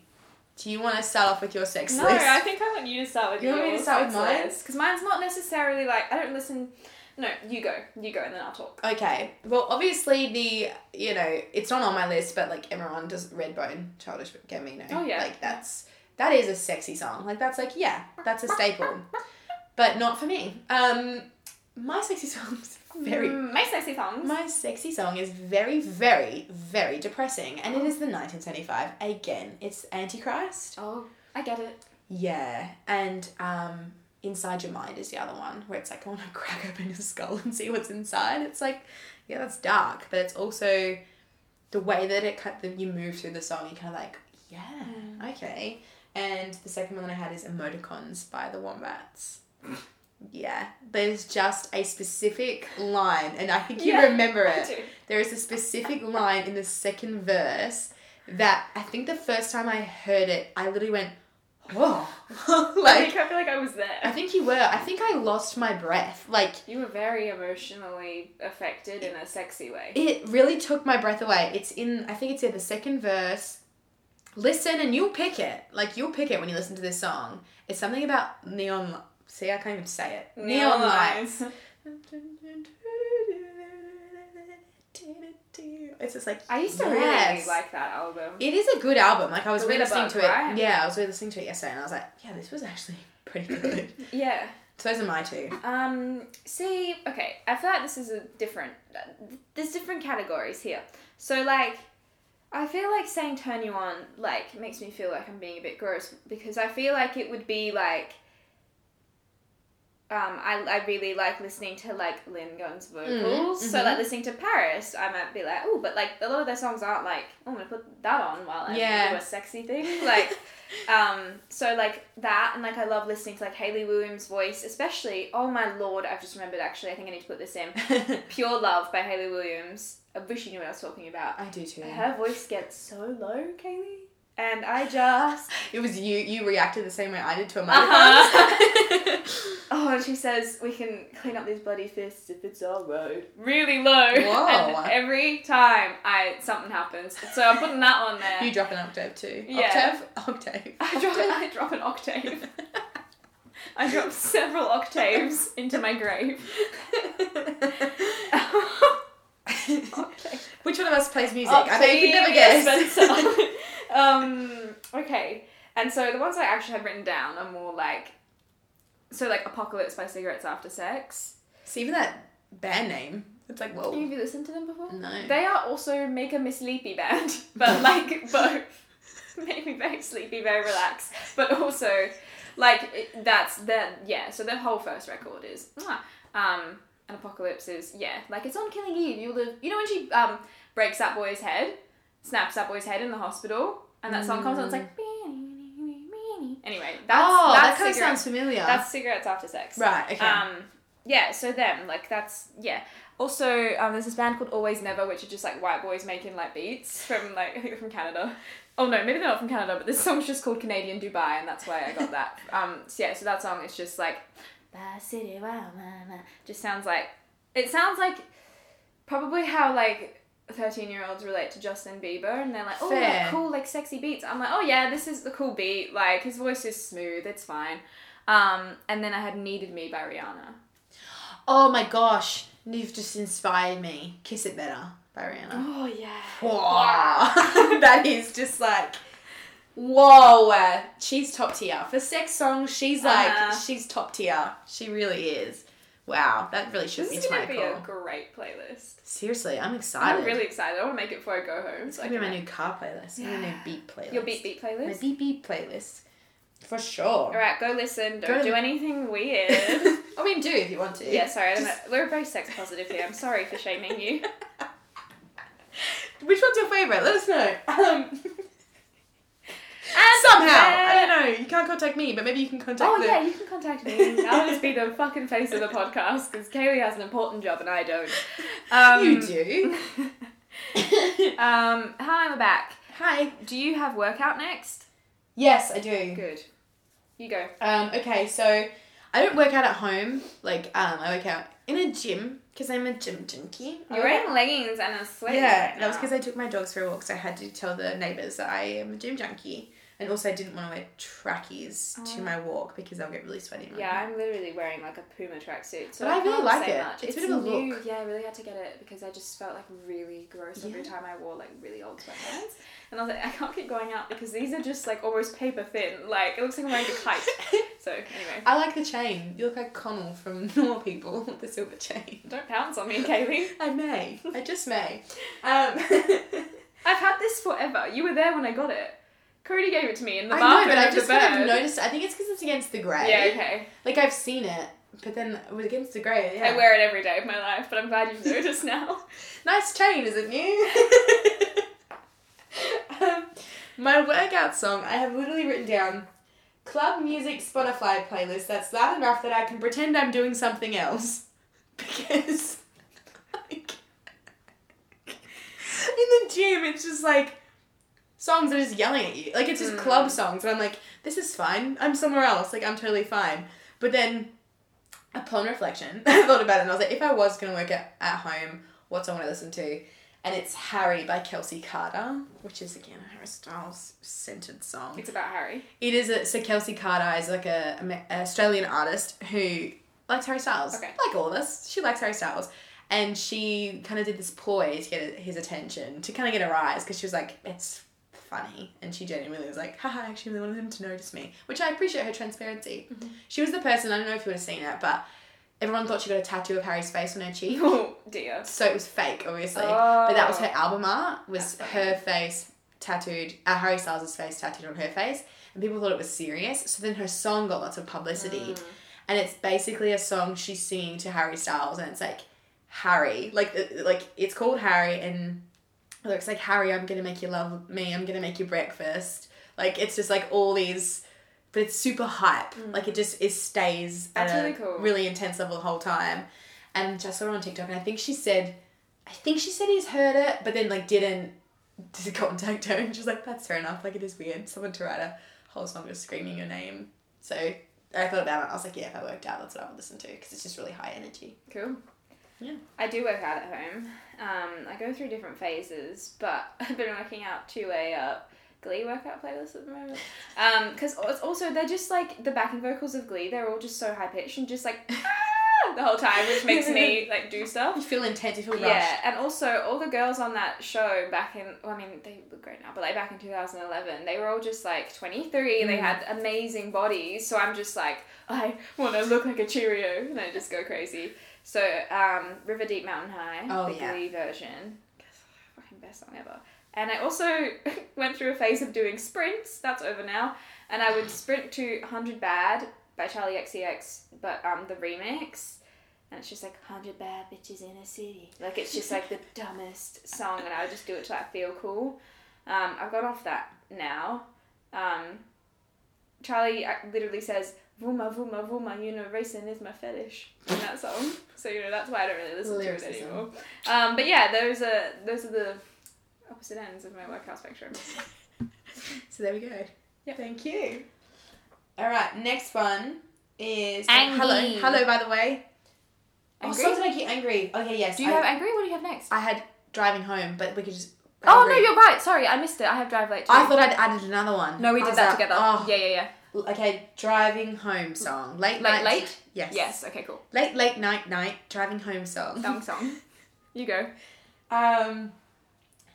Do you want to start off with your sex list? No, I think I want you to start with yours. You want me to start with mine? Because mine's not necessarily like, I don't listen. No, you go, and then I'll talk. Okay. Well, obviously it's not on my list, but like everyone does Redbone, Childish Gambino. Oh yeah. Like that is a sexy song. Like that's a staple, but not for me. My sexy song is very, very, very depressing, and it is the 1975. Again, it's Antichrist. Oh, I get it. Yeah, and Inside Your Mind is the other one where it's like, I want to crack open your skull and see what's inside. It's like, yeah, that's dark, but it's also the way that you move through the song, you're kind of like, yeah, okay. And the second one that I had is Emoticons by the Wombats. Yeah, there's just a specific line, and I think you remember it. I do. There is a specific line in the second verse that I think the first time I heard it, I literally went, whoa. I feel like I was there. I think you were. I think I lost my breath. Like, you were very emotionally affected in a sexy way. It really took my breath away. I think it's in the second verse. Listen and you'll pick it. Like, you'll pick it when you listen to this song. It's something about neon. See, I can't even say it. Neon lights. It's just like, I used to really like that album. It is a good album. Like, I was listening to it. Right? Yeah, I was listening to it yesterday, and I was like, yeah, this was actually pretty good. Yeah. So those are my two. See, okay, I feel like this is there's different categories here. So like, I feel like saying turn you on like makes me feel like I'm being a bit gross, because I feel like it would be like, I really like listening to like Lynn Gunn's vocals. Mm-hmm. So like listening to Paris, I might be like, oh, but like a lot of their songs aren't like, oh, I'm gonna put that on while I do a sexy thing. Like, so like that, and like I love listening to like Hayley Williams' voice, especially. Oh my lord, I've just remembered actually. I think I need to put this in. Pure Love by Hayley Williams. I wish you knew what I was talking about. I do too. Her voice gets so low, Kaylee. And I just... It was you. You reacted the same way I did to a mother. Uh-huh. Oh, and she says, we can clean up these bloody fists if it's all road. Really low. Whoa. And every time something happens. So I'm putting that one there. You drop an octave too. Yeah. Octave? I drop an octave. I drop several octaves into my grave. Okay. Which one of us plays music? I bet you can never guess. Okay, and so the ones I actually had written down are more like, so like Apocalypse by Cigarettes After Sex. See, even that band name, it's like, whoa. Have you listened to them before? No. They are also Make a Miss Sleepy band, but like both make me very sleepy, very relaxed, but also like that's their, yeah, so their whole first record is, and Apocalypse is, yeah, like it's on Killing Eve, You'll Live, you know when she breaks that boy's head? Snaps that boy's head in the hospital, and that song comes on, it's like, Anyway, that kind of sounds familiar. That's Cigarettes After Sex. Right, okay. Yeah, so them, like, that's, yeah. Also, there's this band called Always Never, which are just, like, white boys making, like, beats from, like, I think from Canada. Oh, no, maybe they're not from Canada, but this song's just called Canadian Dubai, and that's why I got that. So, yeah, so that song is just, like, just sounds like, it sounds like probably how, like, 13-year-olds relate to Justin Bieber, and they're like, oh, yeah, cool, like, sexy beats. I'm like, oh, yeah, this is the cool beat. Like, his voice is smooth. It's fine. And then I had Needed Me by Rihanna. Oh, my gosh. You've just inspired me. Kiss It Better by Rihanna. Oh, yeah. Wow. That is just like, whoa. She's top tier. For sex songs, she's like, she's top tier. She really is. Wow, that really should be my call. This is going to be a great playlist. Seriously, I'm excited. I'm really excited. I want to make it before I go home. It's going to be my new car playlist. Yeah. My new beat playlist. Your beat playlist? My beat playlist. For sure. All right, go listen. Don't do anything weird. I mean, do if you want to. Yeah, sorry. We're very sex positive here. I'm sorry for shaming you. Which one's your favourite? Let us know. I don't know. You can't contact me, but maybe you can contact me. Yeah, you can contact me. I'll just be the fucking face of the podcast because Kaylee has an important job and I don't. You do. Hi, we're back. Hi. Do you have workout next? Yes, I do. Good. You go. Okay, so I don't work out at home. Like, I work out in a gym because I'm a gym junkie. You're wearing leggings and a sweater. Yeah, that was because I took my dogs for a walk, so I had to tell the neighbours that I am a gym junkie. And also I didn't want to wear trackies to my walk because I'll get really sweaty. Yeah, I'm literally wearing like a Puma tracksuit. So but I really like it. It's a bit of a look. Yeah, I really had to get it because I just felt like really gross every time I wore like really old sweatpants. And I was like, I can't keep going out because these are just like almost paper thin. Like, it looks like I'm wearing a kite. So, anyway. I like the chain. You look like Connell from Normal People with the silver chain. Don't pounce on me, Kaylee. I may. I just may. I've had this forever. You were there when I got it. Cody gave it to me in the bathroom. I know, but I just kind of noticed. I think it's because it's against the grey. Yeah, okay. Like, I've seen it, but then it was against the grey, yeah. I wear it every day of my life, but I'm glad you've noticed now. Nice chain, isn't you? My workout song, I have literally written down, club music Spotify playlist that's loud enough that I can pretend I'm doing something else. Because, like, in the gym, it's just like, songs are just yelling at you. Like, it's just club songs. And I'm like, this is fine. I'm somewhere else. Like, I'm totally fine. But then, upon reflection, I thought about it and I was like, if I was going to work at home, what song would I listen to? And it's Harry by Kelsey Carter, which is, again, a Harry Styles-centered song. It's about Harry. It is. So Kelsey Carter is, like, an Australian artist who likes Harry Styles. Okay. Like all of us. She likes Harry Styles. And she kind of did this ploy to get his attention, to kind of get a rise, because she was like, it's funny, and she genuinely was like, haha, I actually really wanted him to notice me, which I appreciate her transparency. Mm-hmm. She was the person, I don't know if you would have seen it, but everyone thought she got a tattoo of Harry's face on her cheek. Oh dear. So it was fake, obviously. Oh. But that was her album art, was her face tattooed, Harry Styles' face tattooed on her face, and people thought it was serious. So then her song got lots of publicity, and it's basically a song she's singing to Harry Styles, and it's like, Harry, like it's called Harry, and it looks like, Harry, I'm going to make you love me. I'm going to make you breakfast. Like, it's just, like, all these... But it's super hype. Mm. Like, it stays really intense level the whole time. And I saw it on TikTok, and I think she said he's heard it, but then, like, didn't contact her. And she was like, that's fair enough. Like, it is weird. Someone to write a whole song just screaming your name. So I thought about it. I was like, yeah, if I worked out, that's what I would listen to. Because it's just really high energy. Cool. Yeah. I do work out at home. I go through different phases, but I've been working out to a Glee workout playlist at the moment. Because it's also, they're just like, the backing vocals of Glee, they're all just so high pitched and just like, the whole time, which makes me like do stuff. You feel intense, you feel rushed. Yeah, and also all the girls on that show back in, well, I mean, they look great now, but like back in 2011, they were all just like 23 and they had amazing bodies. So I'm just like, I want to look like a Cheerio, and I just go crazy. So, River Deep Mountain High, Glee version. That's the fucking best song ever. And I also went through a phase of doing sprints. That's over now. And I would sprint to 100 Bad by Charlie XCX, but the remix. And it's just like, 100 bad bitches in a city. Like, it's just like the dumbest song, and I would just do it till I feel cool. I've got off that now. Charlie literally says, "Vuma, vuma, vuma, you know, racing is my fetish" in that song. So, you know, that's why I don't really listen to it anymore. But yeah, those are the opposite ends of my workout spectrum. So there we go. Yep. Thank you. All right, next one is... Angry. Hello, by the way. Angry? Oh, songs make you angry. Okay, yes. Do you have angry? What do you have next? I had driving home, but we could just... Angry. Oh, no, you're right. Sorry, I missed it. I have drive late too. I thought I'd added another one. No, we did that together. Oh. Yeah. Okay, driving home song. Late night? Yes, okay, cool. Late night, driving home song. Song. You go.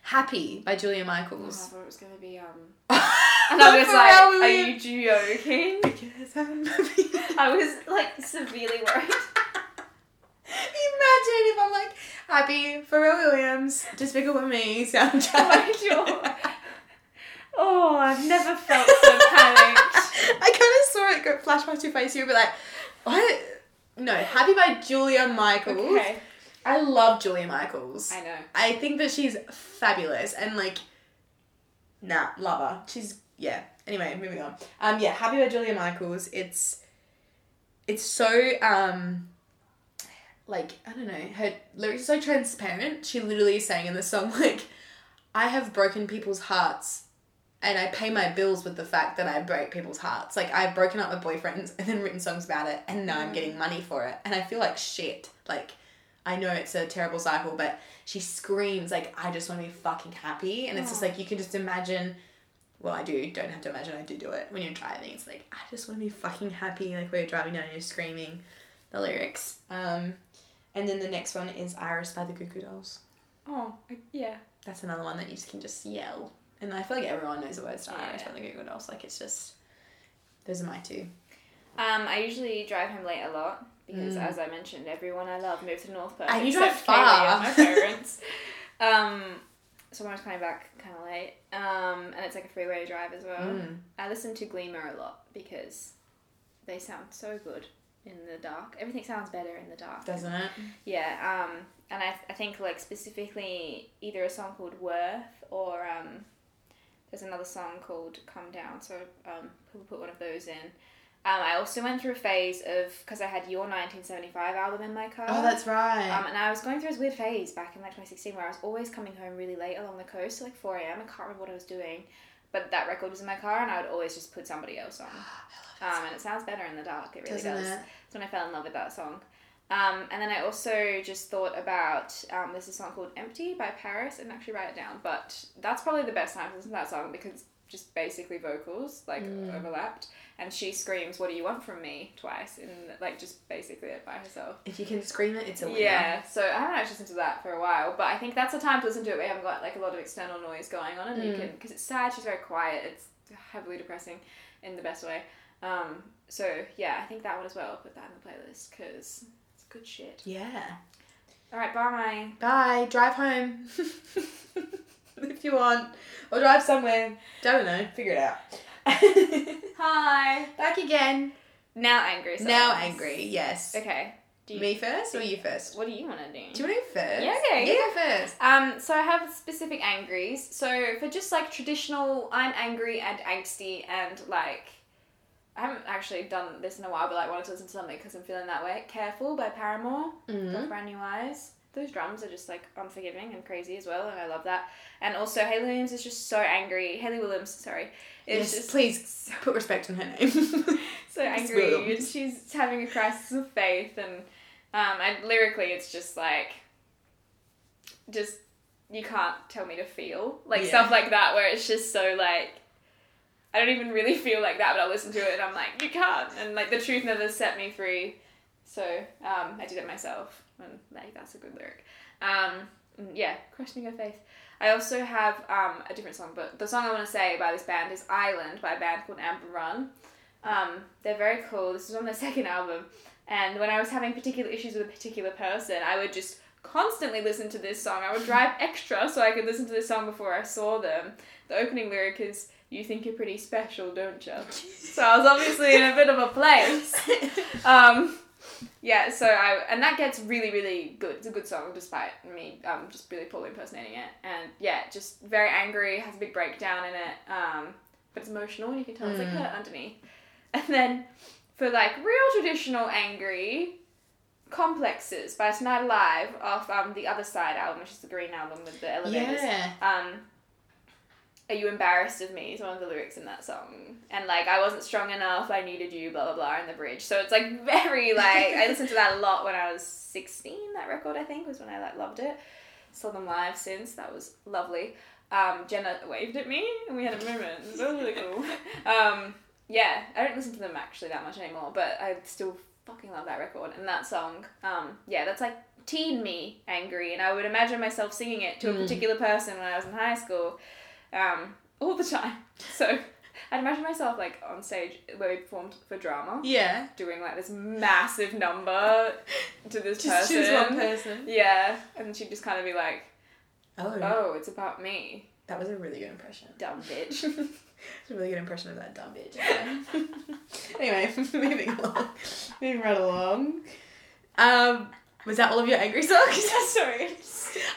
Happy by Julia Michaels. Oh, I thought it was going to be, And I was like, are you joking? Because I'm happy. I was, like, severely worried. Imagine if I'm like, happy, Pharrell Williams, Despicable Me, soundtrack. Oh, sure. Oh, I've never felt so panicked. I kind of saw it go flash past your face. You were like, what? No, Happy by Julia Michaels. Okay. I love Julia Michaels. I know. I think that she's fabulous and like, love her. She's, yeah. Anyway, moving on. Happy by Julia Michaels. It's so, like, I don't know, her lyrics are so transparent. She literally is saying in the song, like, I have broken people's hearts and I pay my bills with the fact that I break people's hearts. Like, I've broken up with boyfriends and then written songs about it, and now I'm getting money for it. And I feel like shit. Like, I know it's a terrible cycle, but she screams, like, I just want to be fucking happy. And it's just like, you can just imagine... Well, don't have to imagine, I do it. When you're driving, it's like, I just want to be fucking happy. Like, when you're driving down and you're screaming the lyrics. And then the next one is Iris by the Goo Goo Dolls. Oh, yeah. That's another one that you can just yell. And I feel like everyone knows the words to Iris by the Goo Goo Dolls. Like, it's just... Those are my two. I usually drive home late a lot. Because, as I mentioned, everyone I love moved to North Perth. And you drive far. Except Kaylee and my parents. So I was coming back kind of late. And it's like a freeway drive as well. I listen to Gleamer a lot because they sound so good in the dark. Everything sounds better in the dark. Doesn't it? Yeah. And I think, like, specifically either a song called Worth or... There's another song called Come Down, so people put one of those in. I also went through a phase of, because I had your 1975 album in my car. Oh, that's right. And I was going through this weird phase back in, like, 2016 where I was always coming home really late along the coast, so, like, 4 a.m. I can't remember what I was doing, but that record was in my car and I would always just put somebody else on. I love it. And it sounds better in the dark. It really does. That's when I fell in love with that song. And then I also just thought about, there's a song called Empty by Paris, and actually write it down, but that's probably the best time to listen to that song because just basically vocals, like, overlapped, and she screams, "What do you want from me?" twice, and, like, just basically it by herself. If you can scream it, it's a winner. Yeah, so I haven't actually listened to that for a while, but I think that's the time to listen to it where you haven't got, like, a lot of external noise going on, and you can, because it's sad, she's very quiet, it's heavily depressing in the best way. So, yeah, I think that one as well, I'll put that in the playlist, because... Good shit. Yeah. All right, bye. Bye. Drive home. If you want. Or drive somewhere. Don't know. Figure it out. Hi. Back again. Now angry. Songs. Now angry, yes. Okay. Me first or you first? What do you want to do? Do you want to go first? Yeah, okay. You go first. So I have specific angries. So for just, like, traditional, I'm angry and angsty and, like... I haven't actually done this in a while, but I wanted to listen to something because I'm feeling that way. Careful by Paramore. Mm-hmm. Brand New Eyes. Those drums are just, like, unforgiving and crazy as well, and I love that. And also Hayley Williams is just so angry. Yes, just, please put respect on her name. So angry. She's having a crisis of faith, and lyrically it's just like, just, you can't tell me to feel. Like, stuff like that where it's just so, like, I don't even really feel like that, but I'll listen to it and I'm like, you can't. And, like, the truth never set me free. So, I did it myself. And, like, that's a good lyric. Questioning your faith. I also have, a different song, but the song I want to say by this band is Island by a band called Amber Run. They're very cool. This is on their second album. And when I was having particular issues with a particular person, I would just constantly listen to this song. I would drive extra so I could listen to this song before I saw them. The opening lyric is... You think you're pretty special, don't you? So I was obviously in a bit of a place. And that gets really, really good. It's a good song, despite me just really poorly impersonating it. And, yeah, just very angry, has a big breakdown in it. But it's emotional, and you can tell it's, like, hurt underneath. And then for like real traditional angry, Complexes by Tonight Alive off the Other Side album, which is the green album with the elevators. Yeah. Are you embarrassed of me is one of the lyrics in that song. And like, I wasn't strong enough, I needed you, blah blah blah, in the bridge. So it's like very like, I listened to that a lot when I was 16. That record, I think, was when I like loved it. Saw them live since, that was lovely. Jenna waved at me and we had a moment. It was really cool. Yeah, I don't listen to them actually that much anymore, but I still fucking love that record and that song. Yeah, that's like teen me angry, and I would imagine myself singing it to a particular person when I was in high school, all the time. So I'd imagine myself like on stage where we performed for drama. Yeah. Doing like this massive number to this person. Just choose one person. Yeah, and she'd just kind of be like, oh, it's about me. That was a really good impression. Dumb bitch. It's a really good impression of that dumb bitch. Anyway, moving right along. Was that all of your angry songs? Sorry.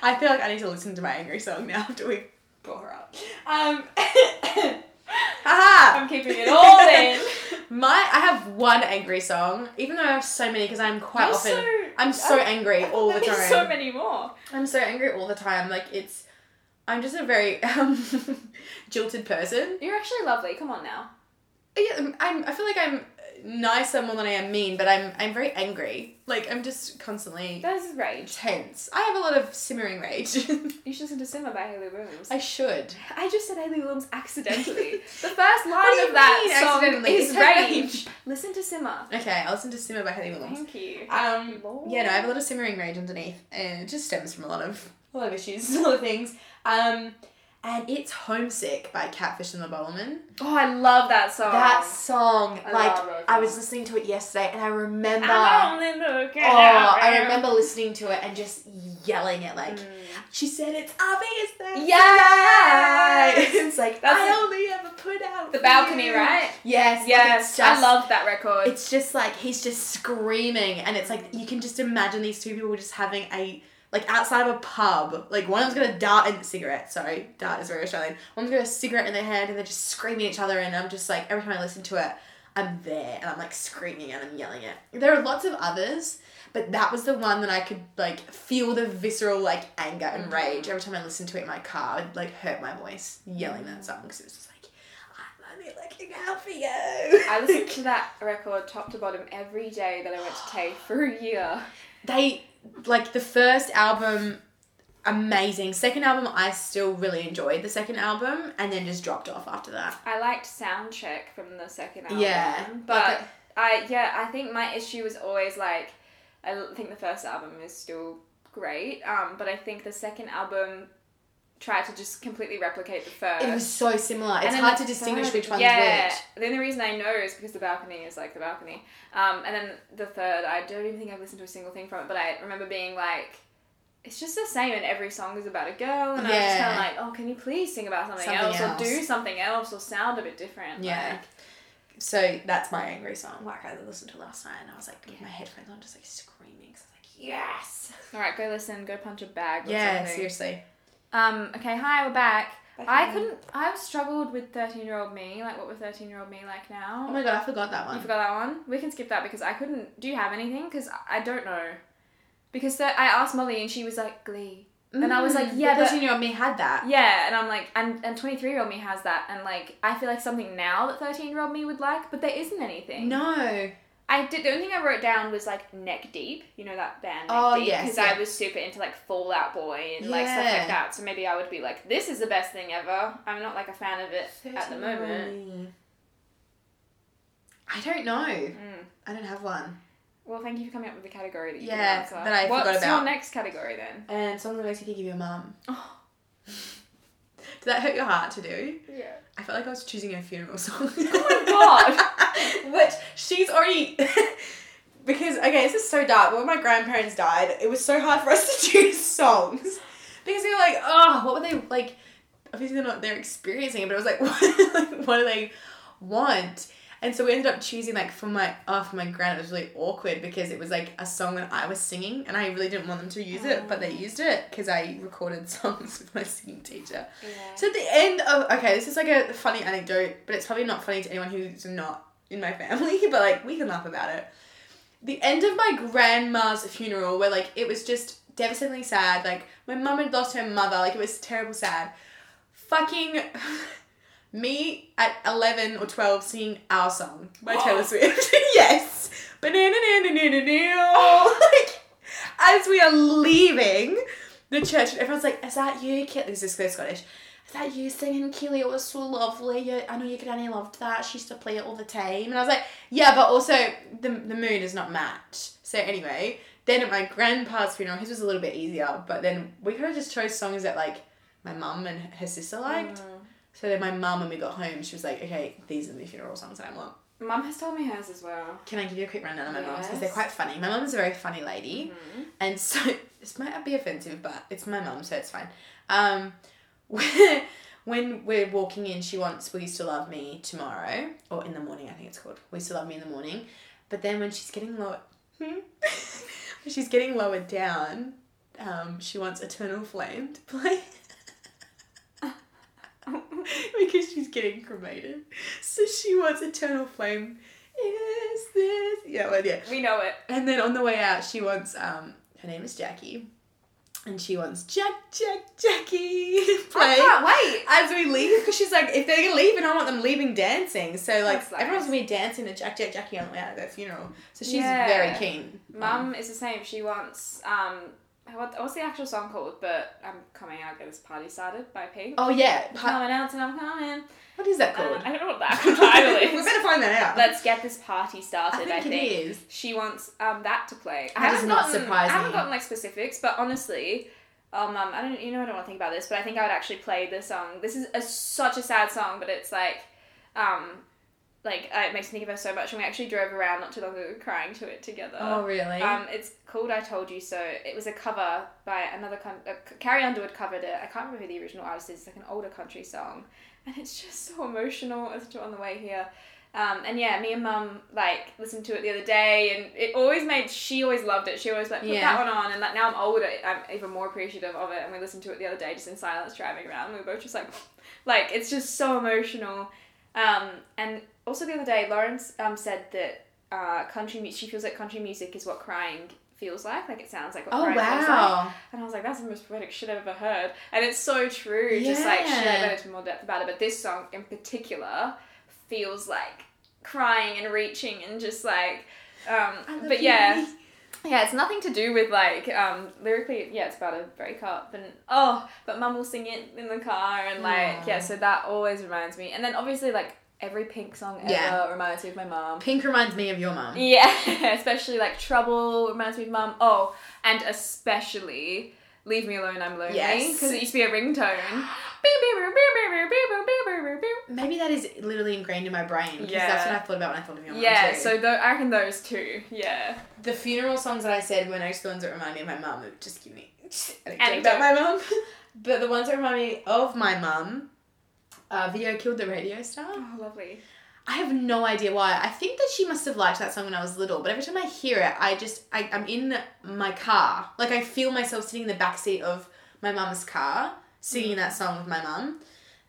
I feel like I need to listen to my angry song now after we brought her up. Haha! I'm keeping it all in. I have one angry song, even though I have so many, because I'm so angry all the time. So many more. I'm so angry all the time. Like, it's... I'm just a very jilted person. You're actually lovely. Come on now. Yeah, I feel like I'm nicer more than I am mean, but I'm very angry. Like, I'm just constantly... That's rage. Tense. I have a lot of simmering rage. You should listen to Simmer by Hayley Williams. I should. I just said Hayley Williams accidentally. The first line of that song is rage. Listen to Simmer. Okay, I'll listen to Simmer by Hayley Williams. Thank you. Yeah, no, I have a lot of simmering rage underneath, and it just stems from a lot of issues, a lot of things. And it's Homesick by Catfish and the Bowlmen. Oh, I love that song. I was listening to it yesterday and I remember... I remember listening to it and just yelling it like, she said it's obvious that... Yes! It's like, only ever put out... The balcony, you. Right? Yes. Like, I love that record. It's just like, he's just screaming and it's like, you can just imagine these two people just having a... Like, outside of a pub, like, one of them's got a dart and cigarette, sorry, dart is very Australian. One's got a cigarette in their hand and they're just screaming at each other, and I'm just like, every time I listen to it, I'm there and I'm like screaming and I'm yelling it. There are lots of others, but that was the one that I could like feel the visceral like anger and rage. Every time I listened to it in my car, it like hurt my voice yelling that song, because it was just like, I'm only looking out for you. I listened to that record top to bottom every day that I went to TAFE for a year. Like, the first album, amazing. Second album, I still really enjoyed the second album, and then just dropped off after that. I liked Soundcheck from the second album. Yeah. But, I think my issue was always, like, I think the first album is still great, but I think the second album tried to just completely replicate the first. It was so similar. It's hard to distinguish which one's which. The only reason I know is because The Balcony is like The Balcony. And then the third, I don't even think I've listened to a single thing from it, but I remember being like, it's just the same and every song is about a girl. And I was just kind of like, oh, can you please sing about something else or do something else or sound a bit different? Yeah. Like, so that's my angry song. Like, I listened to last night and I was like, with my headphones on, just like screaming. Cause I was like, yes. All right, go listen, go punch a bag or something. Yeah, seriously. Okay, hi, we're back. I've struggled with 13-year-old me, like what was 13-year-old me like now? Oh my God, I forgot that one. You forgot that one? We can skip that because I couldn't, do you have anything? Because I don't know. Because I asked Molly and she was like, Glee. And I was like, yeah, but 13-year-old me had that. Yeah, and I'm like, and 23-year-old me has that. And like, I feel like something now that 13-year-old me would like, but there isn't anything. No. The only thing I wrote down was, like, Neck Deep. You know that band, Neck Deep? Yes. Because I was super into, like, Fall Out Boy and, like, stuff like that. So maybe I would be like, this is the best thing ever. I'm not, like, a fan of it at the moment. I don't know. I don't have one. Well, thank you for coming up with the category that you can answer. That I forgot about. What's your next category, then? And songs that makes you think of your mum. Oh. Did that hurt your heart to do? Yeah. I felt like I was choosing a funeral song. Oh my God. Which she's already... because, okay, this is so dark, but when my grandparents died, it was so hard for us to choose songs. Because we were like, oh, what were they, like... Obviously they're experiencing it, but it was like, what do they want? And so we ended up choosing, like, for my gran, it was really awkward because it was, like, a song that I was singing and I really didn't want them to use it, but they used it because I recorded songs with my singing teacher. Yeah. So at the end of... Okay, this is, like, a funny anecdote, but it's probably not funny to anyone who's not in my family, but, like, we can laugh about it. The end of my grandma's funeral, where, like, it was just devastatingly sad. Like, my mum had lost her mother. Like, it was terrible sad. Fucking me at 11 or 12 singing Our Song by Taylor Swift. Yes. Like, as we are leaving the church, everyone's like, is that you, Kaylee? This is so Scottish. Is that you singing, Kaylee? It was so lovely. I know your granny loved that. She used to play it all the time. And I was like, yeah, but also the moon is not matched. So anyway, then at my grandpa's funeral, his was a little bit easier, but then we kind of just chose songs that, like, my mum and her sister liked. Mm. So then my mum, when we got home, she was like, okay, these are the funeral songs that I want. Mum has told me hers as well. Can I give you a quick rundown of my mum's? Because they're quite funny. My mum's a very funny lady. Mm-hmm. And so, this might be offensive, but it's my mum, so it's fine. When we're walking in, she wants We Used to Love Me Tomorrow, or In the Morning, I think it's called. We Used to Love Me in the Morning. But then when she's getting lowered down, she wants Eternal Flame to play. Because she's getting cremated. So she wants Eternal Flame. Is this... Yeah, well, yeah. We know it. And then on the way out, she wants... her name is Jackie. And she wants Jackie. I can't wait. As we leave, because she's like, if they're going to leave, and I want them leaving dancing. So, like, everyone's going to be dancing to Jackie on the way out of their funeral. So she's very keen. Mum is the same. She wants... what's the actual song called? But I'm Coming Out, Get This Party Started by Pink. Oh, yeah. Coming out and I'm coming. What is that called? I don't know what the actual title is. We better find that out. Let's Get This Party Started, I think. It is. She wants that to play. That is not surprising. I haven't gotten, like, specifics, but honestly, I don't want to think about this, but I think I would actually play the song. This is such a sad song, but it's like, it makes me think of her so much, and we actually drove around not too long ago crying to it together. Oh, really? It's called I Told You So. It was a cover by another... Carrie Underwood covered it. I can't remember who the original artist is. It's like an older country song. And it's just so emotional. I listened to it on the way here. And yeah, me and Mum, like, listened to it the other day, and it always made... She always loved it. She always, like, put that one on, and, like, now I'm older, I'm even more appreciative of it, and we listened to it the other day just in silence driving around, and we were both just like, it's just so emotional. And... Also, the other day, Lauren said that she feels like country music is what crying feels like. Like, it sounds like what crying feels like. And I was like, that's the most poetic shit I've ever heard. And it's so true. Yeah. Just, like, should I go into more depth about it? But this song in particular feels like crying and reaching and just, like... but, yeah. Yeah, it's nothing to do with, like, lyrically... Yeah, it's about a breakup and... Oh, but Mum will sing it in the car and, like... Yeah, so that always reminds me. And then, obviously, like... Every Pink song ever reminds me of my mum. Pink reminds me of your mum. Yeah, especially like Trouble reminds me of mum. Oh, and especially Leave Me Alone, I'm Lonely. Yes. Because it used to be a ringtone. Maybe that is literally ingrained in my brain. Because that's what I thought about when I thought of your mum too. Yeah, so I reckon those two, yeah. The funeral songs that I said were actually the ones that remind me of my mum. Just give me anecdote about my mum. But the ones that remind me of my mum... Video Killed the Radio Star. Oh, lovely. I have no idea why. I think that she must have liked that song when I was little, but every time I hear it, I'm in my car. Like, I feel myself sitting in the backseat of my mum's car, singing that song with my mum.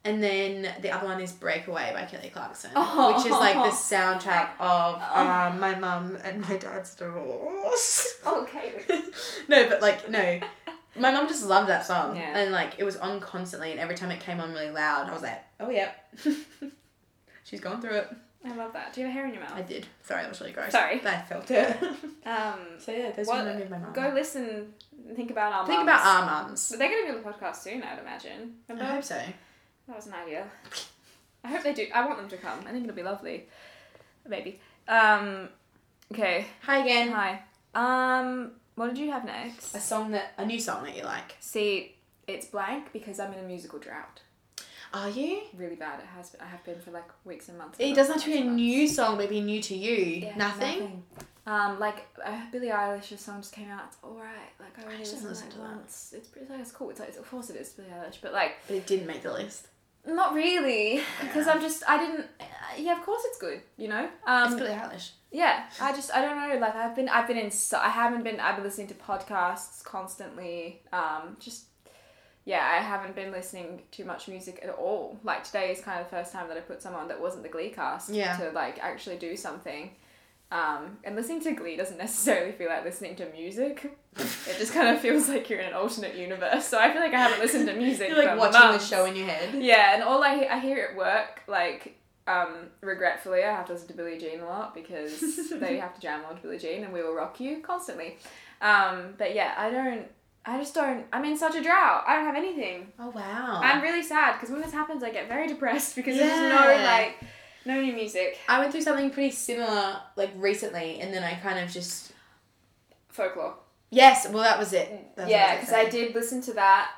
And then the other one is Breakaway by Kelly Clarkson, which is, like, the soundtrack of my mum and my dad's divorce. Okay. No, but, like, no. My mum just loved that song. Yeah. And, like, it was on constantly, and every time it came on really loud, I was like, oh, yeah. She's gone through it. I love that. Do you have hair in your mouth? I did. Sorry, that was really gross. Sorry. I felt it. So, yeah, those are my mum. Go listen and think about our mums. Think about our mums. But they're going to be on the podcast soon, I'd imagine. Remember? I hope so. That was an idea. I hope they do. I want them to come. I think it'll be lovely. Maybe. Okay. Hi again. Hi. What did you have next? A new song that you like. See, it's blank because I'm in a musical drought. Are you? Really bad. I have been for like weeks and months. It doesn't have to be a new song, maybe new to you. Yeah, nothing? Like Billie Eilish's song just came out. It's alright. Like I just didn't listen to that. It's cool. It's like, of course it is Billie Eilish, but like. But it didn't make the list. Not really, because yeah, of course it's good, you know? It's Billie Eilish. Yeah, I don't know, like, I've been listening to podcasts constantly, just yeah, I haven't been listening to much music at all. Like, today is kind of the first time that I put someone that wasn't the Glee cast to, like, actually do something. And listening to Glee doesn't necessarily feel like listening to music. It just kind of feels like you're in an alternate universe. So I feel like I haven't listened to music for like watching months. The show in your head. Yeah, and all I hear at work, like, regretfully, I have to listen to Billie Jean a lot because they have to jam on to Billie Jean and We Will Rock You constantly. But yeah, I'm in such a drought. I don't have anything. Oh, wow. I'm really sad because when this happens, I get very depressed because there's no new music. I went through something pretty similar, like, recently, and then I kind of just... Folklore. Yes, well, that was it. Because I did listen to that,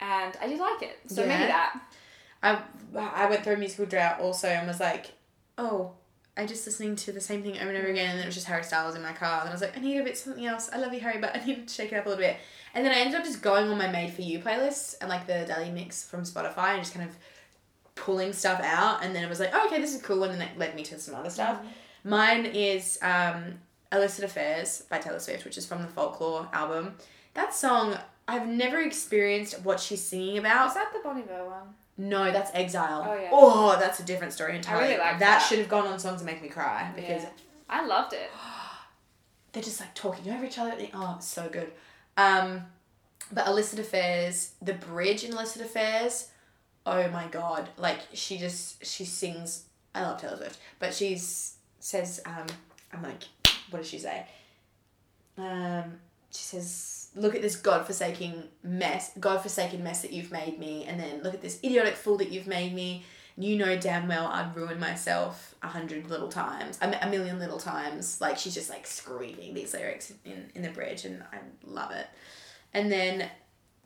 and I did like it. So maybe that. I went through a musical drought also and was like, oh, I just listening to the same thing over and over again, and then it was just Harry Styles in my car, and I was like, I need a bit something else. I love you, Harry, but I need to shake it up a little bit. And then I ended up just going on my Made For You playlist and, like, the daily mix from Spotify and just kind of pulling stuff out, and then it was like, oh, okay, this is cool, and then it led me to some other stuff. Mm-hmm. Mine is Illicit Affairs by Taylor Swift, which is from the Folklore album. That song, I've never experienced what she's singing about. Is that the Bonneville one? No, that's Exile. Oh, yeah. Oh, that's a different story entirely. I really like that. That should have gone on Songs That Make Me Cry because... Yeah. I loved it. They're just, like, talking over each other. Oh, it's so good. But Illicit Affairs, the bridge in Illicit Affairs... Oh my God. Like, she sings, I love Taylor Swift, but she says, I'm like, what does she say? She says, look at this godforsaken mess that you've made me. And then look at this idiotic fool that you've made me. You know damn well I've ruined myself 100 million little times. Like, she's just, like, screaming these lyrics in the bridge, and I love it. And then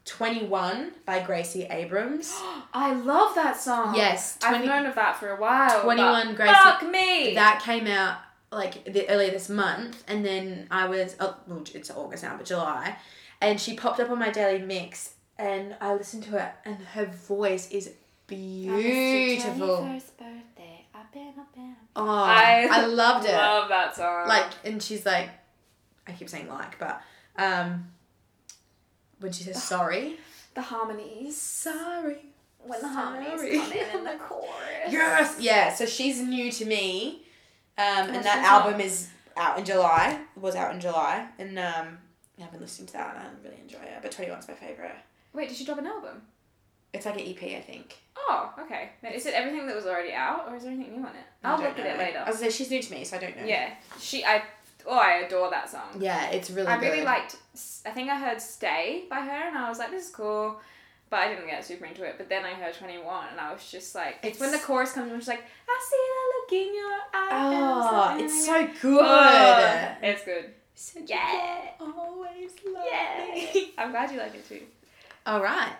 21 by Gracie Abrams. I love that song. Yes. I've known of that for a while. 21 Gracie. Fuck me. That came out, like, earlier this month, and then I was, it's August now, but July, and she popped up on my daily mix, and I listened to it, and her voice is beautiful. My 21st birthday. I've been. Oh, I loved it. I love that song. Like, and she's like, I keep saying like, but, when she says sorry. The harmonies. Sorry. When the harmonies come in the chorus. Yes. Yeah, so she's new to me. And that album is out in July. And I've been listening to that and I really enjoy it. But 21's my favourite. Wait, did she drop an album? It's like an EP, I think. Oh, okay. Now, is it everything that was already out or is there anything new on it? I'll look at it later. I was going to say, she's new to me, so I don't know. Yeah. I adore that song. Yeah, it's really good. I really liked, I think I heard Stay by her and I was like, this is cool, but I didn't get super into it. But then I heard 21 and I was just like, it's when the chorus comes and she's like, I see the look in your eyes. Oh, it's so good. Oh, it's good. Said yeah. Always love me. I'm glad you like it too. All right.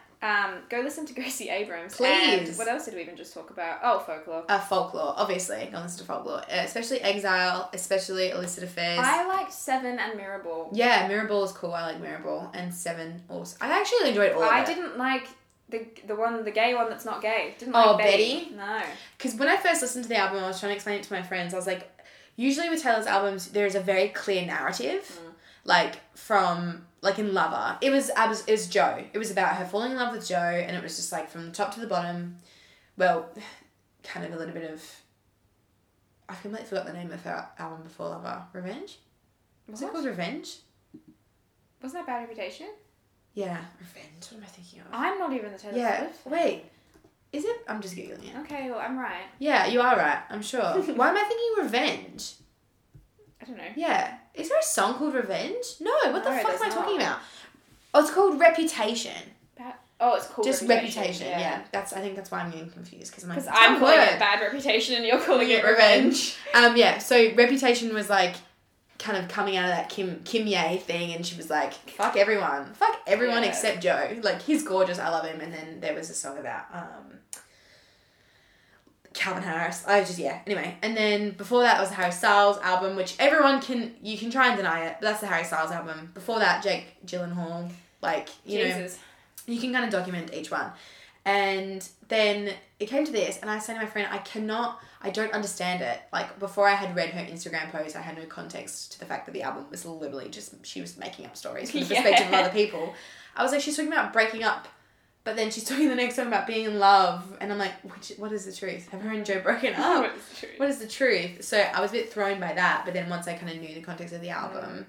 Go listen to Gracie Abrams. Please. And what else did we even just talk about? Oh, Folklore. Folklore, obviously. Go listen to Folklore. Especially Exile, especially Illicit Affairs. I liked Seven and Mirrorball. Yeah, Mirrorball is cool. I like Mirrorball. And Seven also. I actually enjoyed all of it. I didn't like the gay one that's not gay. Betty? No. Because when I first listened to the album, I was trying to explain it to my friends. I was like, usually with Taylor's albums, there is a very clear narrative. Mm. Like, from... Like in Lover, it was Joe. It was about her falling in love with Joe, and it was just like from the top to the bottom. Well, kind of a little bit of. I completely forgot the name of her album before Lover. Revenge? Was it called Revenge? Wasn't that Bad Reputation? Yeah, Revenge. What am I thinking of? I'm not even the Taylor Swift. Wait, is it? I'm just googling it. Okay, well I'm right. Yeah, you are right. I'm sure. Why am I thinking Revenge? I don't know. Yeah. Is there a song called Revenge? No, what the fuck am I talking about? Oh, it's called Reputation. It's called just Reputation. Yeah. I think that's why I'm getting confused because I'm like, because I'm calling it Bad Reputation and you're calling it Revenge. Yeah, so Reputation was like kind of coming out of that Kim Ye thing, and she was like, fuck everyone except Joe. Like, he's gorgeous, I love him. And then there was a song about Calvin Harris. Anyway, and then before that was the Harry Styles album, which you can try and deny it, but that's the Harry Styles album. Before that, Jake Gyllenhaal, like, you know, you can kind of document each one. And then it came to this, and I said to my friend, I don't understand it. Like, before I had read her Instagram post, I had no context to the fact that the album was literally just, she was making up stories from the perspective of other people. I was like, she's talking about breaking up But then she's talking the next song about being in love. And I'm like, what is the truth? Have her and Joe broken up? What is the truth? So I was a bit thrown by that. But then once I kind of knew the context of the album,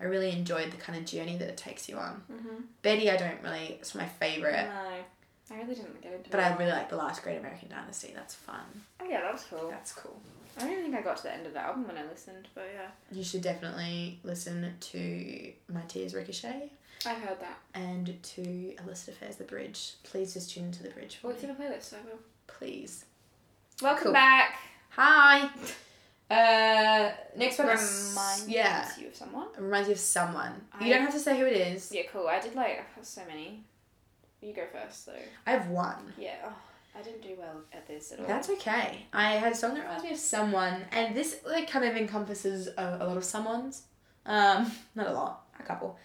I really enjoyed the kind of journey that it takes you on. Mm-hmm. Betty, I don't really... It's my favourite. No, I really didn't get into it. But I really like The Last Great American Dynasty. That's fun. Oh, yeah, that was cool. That's cool. I don't even think I got to the end of the album when I listened, but yeah. You should definitely listen to My Tears Ricochet. I heard that. And to Illicit Affairs, The Bridge. Please just tune into The Bridge for me. It's in a playlist, I will. Please. Welcome back. Hi. Next one reminds you of someone. Reminds you of someone. You don't have to say who it is. Yeah, cool. I did I've got so many. You go first, though. I have one. Yeah. Oh, I didn't do well at this at all. That's okay. I had a song that reminds me of someone, and this kind of encompasses a lot of someones. Not a lot, a couple.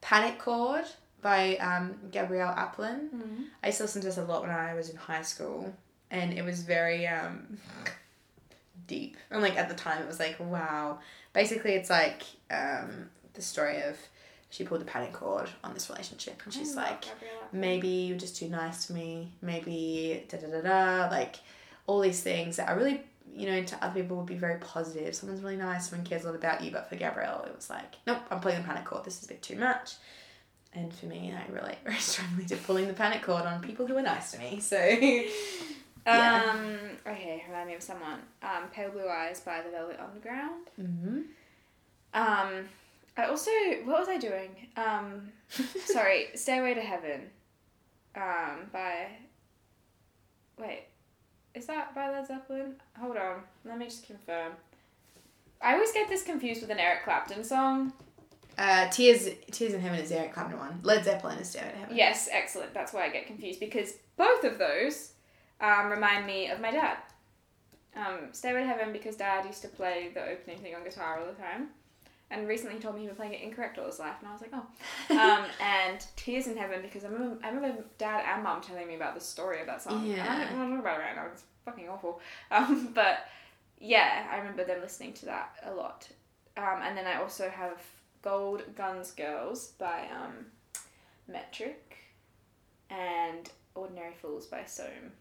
Panic Chord by Gabrielle Aplin. Mm-hmm. I used to listen to this a lot when I was in high school, and it was very deep. And at the time, it was wow. Basically, it's the story of she pulled the panic cord on this relationship, and she's maybe you're just too nice to me, maybe da da da da, all these things that are really, to other people would be very positive. Someone's really nice, someone cares a lot about you, but for Gabrielle, it was nope, I'm pulling the panic cord, this is a bit too much. And for me, I relate very strongly to pulling the panic cord on people who are nice to me, so... Yeah. Okay, remind me of someone. Pale Blue Eyes by The Velvet Underground. Mm-hmm. I also... What was I doing? Sorry, Stairway to Heaven by... Wait, is that by Led Zeppelin? Hold on, let me just confirm. I always get this confused with an Eric Clapton song. Tears in Heaven is the Eric Clapton one. Led Zeppelin is Stairway to Heaven. Yes, excellent. That's why I get confused, because both of those... remind me of my dad. Stairway to Heaven, because Dad used to play the opening thing on guitar all the time. And recently he told me he was playing it incorrect all his life, and I was like, oh. And Tears in Heaven, because I remember Dad and Mum telling me about the story of that song. Yeah. I don't know about it right now, it's fucking awful. But yeah, I remember them listening to that a lot. And then I also have Gold Guns Girls by Metric and Ordinary Fools by Soam.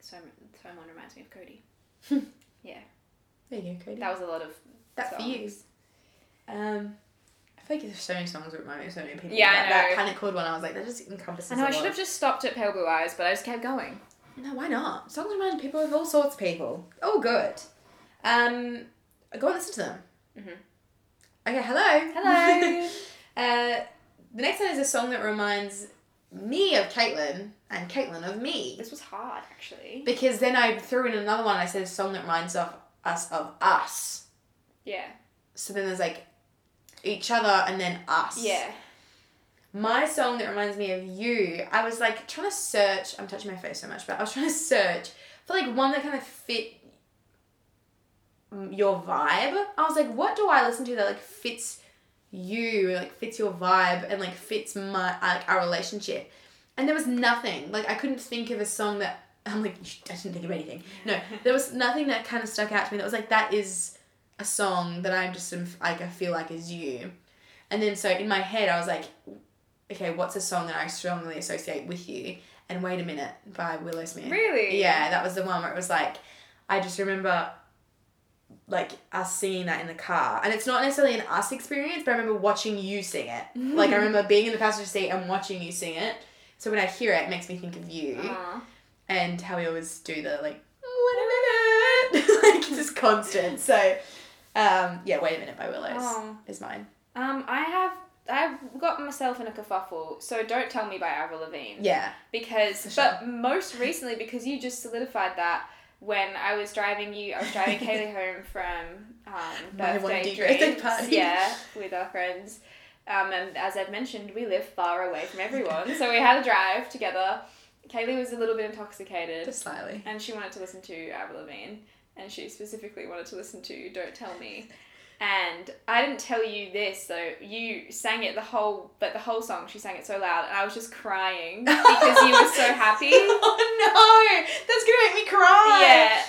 Someone reminds me of Cody. Yeah. There you go, Cody. That was a lot of that songs. For you. I feel like there's so many songs that remind me of so many people. Yeah, I know. That Panic Chord one, I was like, that just encompasses a lot. I should have just stopped at Pale Blue Eyes, but I just kept going. No, why not? Songs remind people of all sorts of people. Oh, good. Go and listen to them. Mm-hmm. Okay, hello. Hello. The next one is a song that reminds me of Caitlin and Caitlin of me. This was hard, actually. Because then I threw in another one. I said a song that reminds us of us. Yeah. So then there's each other and then us. Yeah. My song that reminds me of you, I was trying to search. I'm touching my face so much, but I was trying to search for one that kind of fit your vibe. I was like, what do I listen to that fits you, fits your vibe and fits my our relationship? And there was nothing. I couldn't think of a song that I'm I didn't think of anything. No, there was nothing that kind of stuck out to me that was that is a song that I'm just I feel is you. And then so in my head I was okay, what's a song that I strongly associate with you? And Wait a Minute by Willow Smith. Really? Yeah, that was the one where it was I just remember us singing that in the car, and it's not necessarily an us experience, but I remember watching you sing it. I remember being in the passenger seat and watching you sing it, so when I hear it, it makes me think of you. Aww. And how we always do the wait a minute just constant. So yeah, Wait a Minute by Willows. Aww. Is mine. I've got myself in a kerfuffle, so Don't Tell Me by Avril Lavigne. Yeah, because for sure. But most recently, because you just solidified that. When I was driving Hayley home from birthday drinks, with our friends, and as I've mentioned, we live far away from everyone, so we had a drive together. Kaylee was a little bit intoxicated, just slightly, and she wanted to listen to Avril Lavigne, and she specifically wanted to listen to "Don't Tell Me." And I didn't tell you this, so you sang it the whole song. She sang it so loud, and I was just crying because you were so happy. Oh no, that's gonna make me cry. Yeah,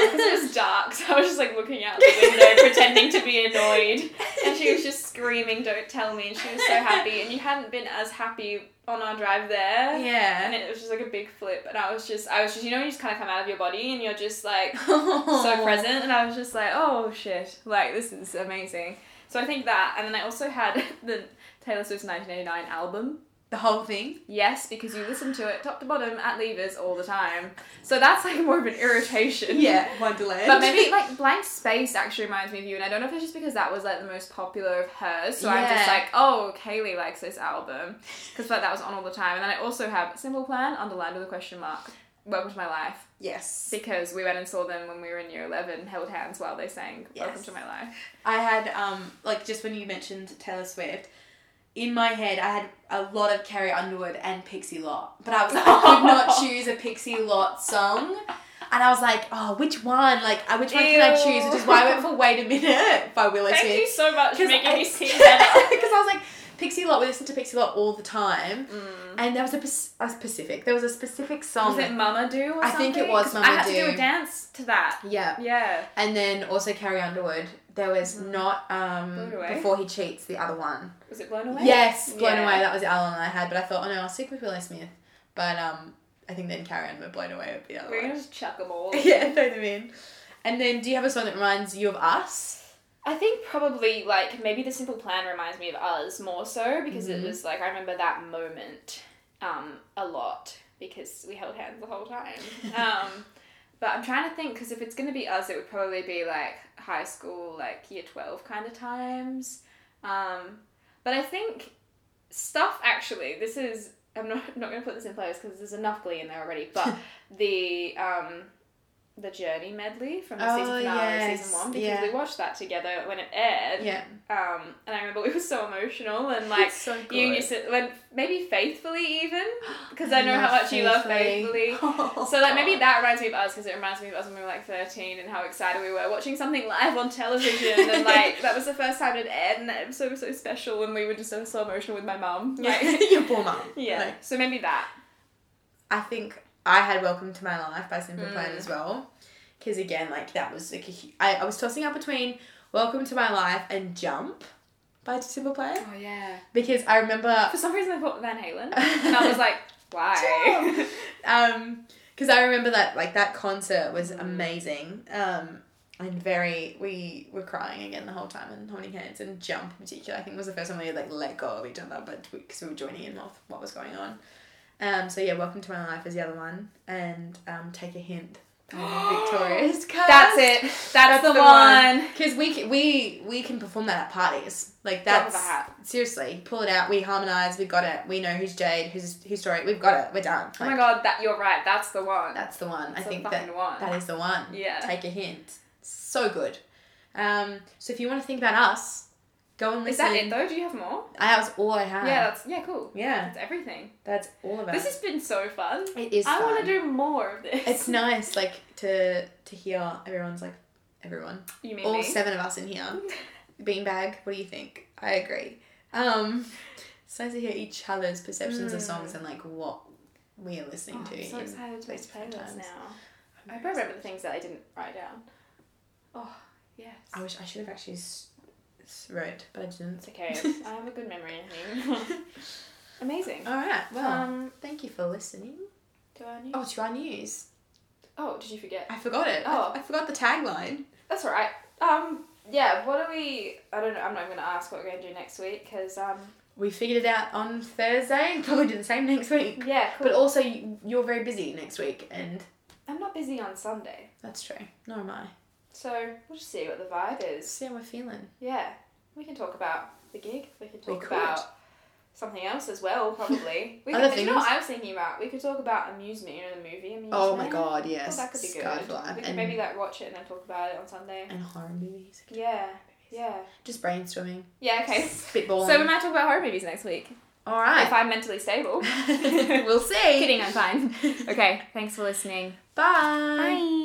because it was dark, so I was just looking out the window pretending to be annoyed. And she she was just screaming, "Don't tell me," and she was so happy, and you hadn't been as happy on our drive there. Yeah. And it was just like a big flip, and I was just, you know, you just kind of come out of your body, and you're just like so present, and I was just like, oh shit, like this is amazing. So I think that, and then I also had the Taylor Swift's 1989 album. The whole thing? Yes, because you listen to it top to bottom at Leavers all the time. So that's like more of an irritation. Yeah, Wonderland. But maybe like Blank Space actually reminds me of you, and I don't know if it's just because that was like the most popular of hers. So yeah. I'm just like, oh, Kaylee likes this album. Because like that was on all the time. And then I also have Simple Plan, underlined with a question mark. Welcome to My Life. Yes. Because we went and saw them when we were in year 11, held hands while they sang Welcome to My Life. I had, like just when you mentioned Taylor Swift, in my head, I had a lot of Carrie Underwood and Pixie Lott. But I could not choose a Pixie Lott song. And I was like, oh, which one? Like, which one can I choose? Which is why I went for Wait a Minute by Willow Smith. Thank you so much for making me see that. Because I was like, Pixie Lott, we listened to Pixie Lott all the time. Mm. And there was a specific song. Was it Mama Do or something? I think it was Mama Do. I had to do a dance to that. Yeah. Yeah. And then also Carrie Underwood. There was not, Before He Cheats, the other one. Was it Blown Away? Yes, Blown Away. That was the other one I had. But I thought, oh no, I'll stick with Willow Smith. But I think then Carrie Underwood, Blown Away would be the other one. We're going to just chuck them all. Yeah, throw them in. And then do you have a song that reminds you of us? I think probably, like, maybe The Simple Plan reminds me of us more so. Because it was, like, I remember that moment a lot. Because we held hands the whole time. But I'm trying to think, because if it's going to be us, it would probably be, like, high school, like, year 12 kind of times. But I think stuff, actually, this is... I'm not going to put this in place because there's enough Glee in there already, but the Journey medley from the season finale of season one, because we watched that together when it aired. Yeah. And I remember we were so emotional and like so you used to maybe Faithfully even, because I know how much you love Faithfully. Oh, so like maybe that reminds me of us, because it reminds me of us when we were like 13 and how excited we were watching something live on television, and like that was the first time it aired, and that episode was so special, and we were just so emotional with my mum. Like, your poor mum. Yeah. Like, so maybe that. I think. I had Welcome to My Life by Simple Plan as well. Because again, like that was like I was tossing up between Welcome to My Life and Jump by Simple Plan. Oh yeah. Because I remember... For some reason I thought Van Halen. And I was like, why? Because I remember that like that concert was amazing. And we were crying again the whole time and holding hands, and Jump in particular. I think was the first time we like let go of each other, but because we were joining in with what was going on. So yeah, Welcome to My Life is the other one, and Take a Hint. Victoria's cast. That's it. That's the one. Because we can perform that at parties. Like that's seriously pull it out. We harmonize. We got it. We know who's Jade, who's Story. We've got it. We're done. Like, oh my god, that you're right. That's the one. That's the one. That's I think that one. That is the one. Yeah. Take a Hint. So good. So if you want to think about us. Go and listen. Is that it though? Do you have more? That was all I had. Yeah, cool. Yeah. That's everything. That's all of it. This has been so fun. It is fun. I want to do more of this. It's nice, like, to hear everyone's, like, everyone. You mean all me? 7 of us in here. Beanbag, what do you think? I agree. It's nice to hear each other's perceptions of songs and, like, what we are listening to. I'm so excited to be playing this now. I hope I remember the things that I didn't write down. Oh, yes. I wish I should have actually... Right, but I didn't. It's okay. I have a good memory, I think. Amazing. All right. Well, thank you for listening. To our news. Oh, to our news. Oh, did you forget? I forgot it. Oh. I forgot the tagline. That's all right. Yeah, what are we... I don't know. I'm not even going to ask what we're going to do next week, because... We figured it out on Thursday. Probably do the same next week. Yeah, cool. But also, you're very busy next week, and... I'm not busy on Sunday. That's true. Nor am I. So we'll just see what the vibe is. See how we're feeling. Yeah. We can talk about the gig. We can talk about something else as well, probably. You know what I was thinking about? We could talk about Amuse Me, you know, the movie Amuse Me. Oh my god, yes. That could be good. We could maybe like watch it and then talk about it on Sunday. And horror movies. Yeah. Yeah. Just brainstorming. Yeah, okay. Spitballing. So we might talk about horror movies next week. All right. If I'm mentally stable. We'll see. Kidding, I'm fine. Okay, thanks for listening. Bye. Bye.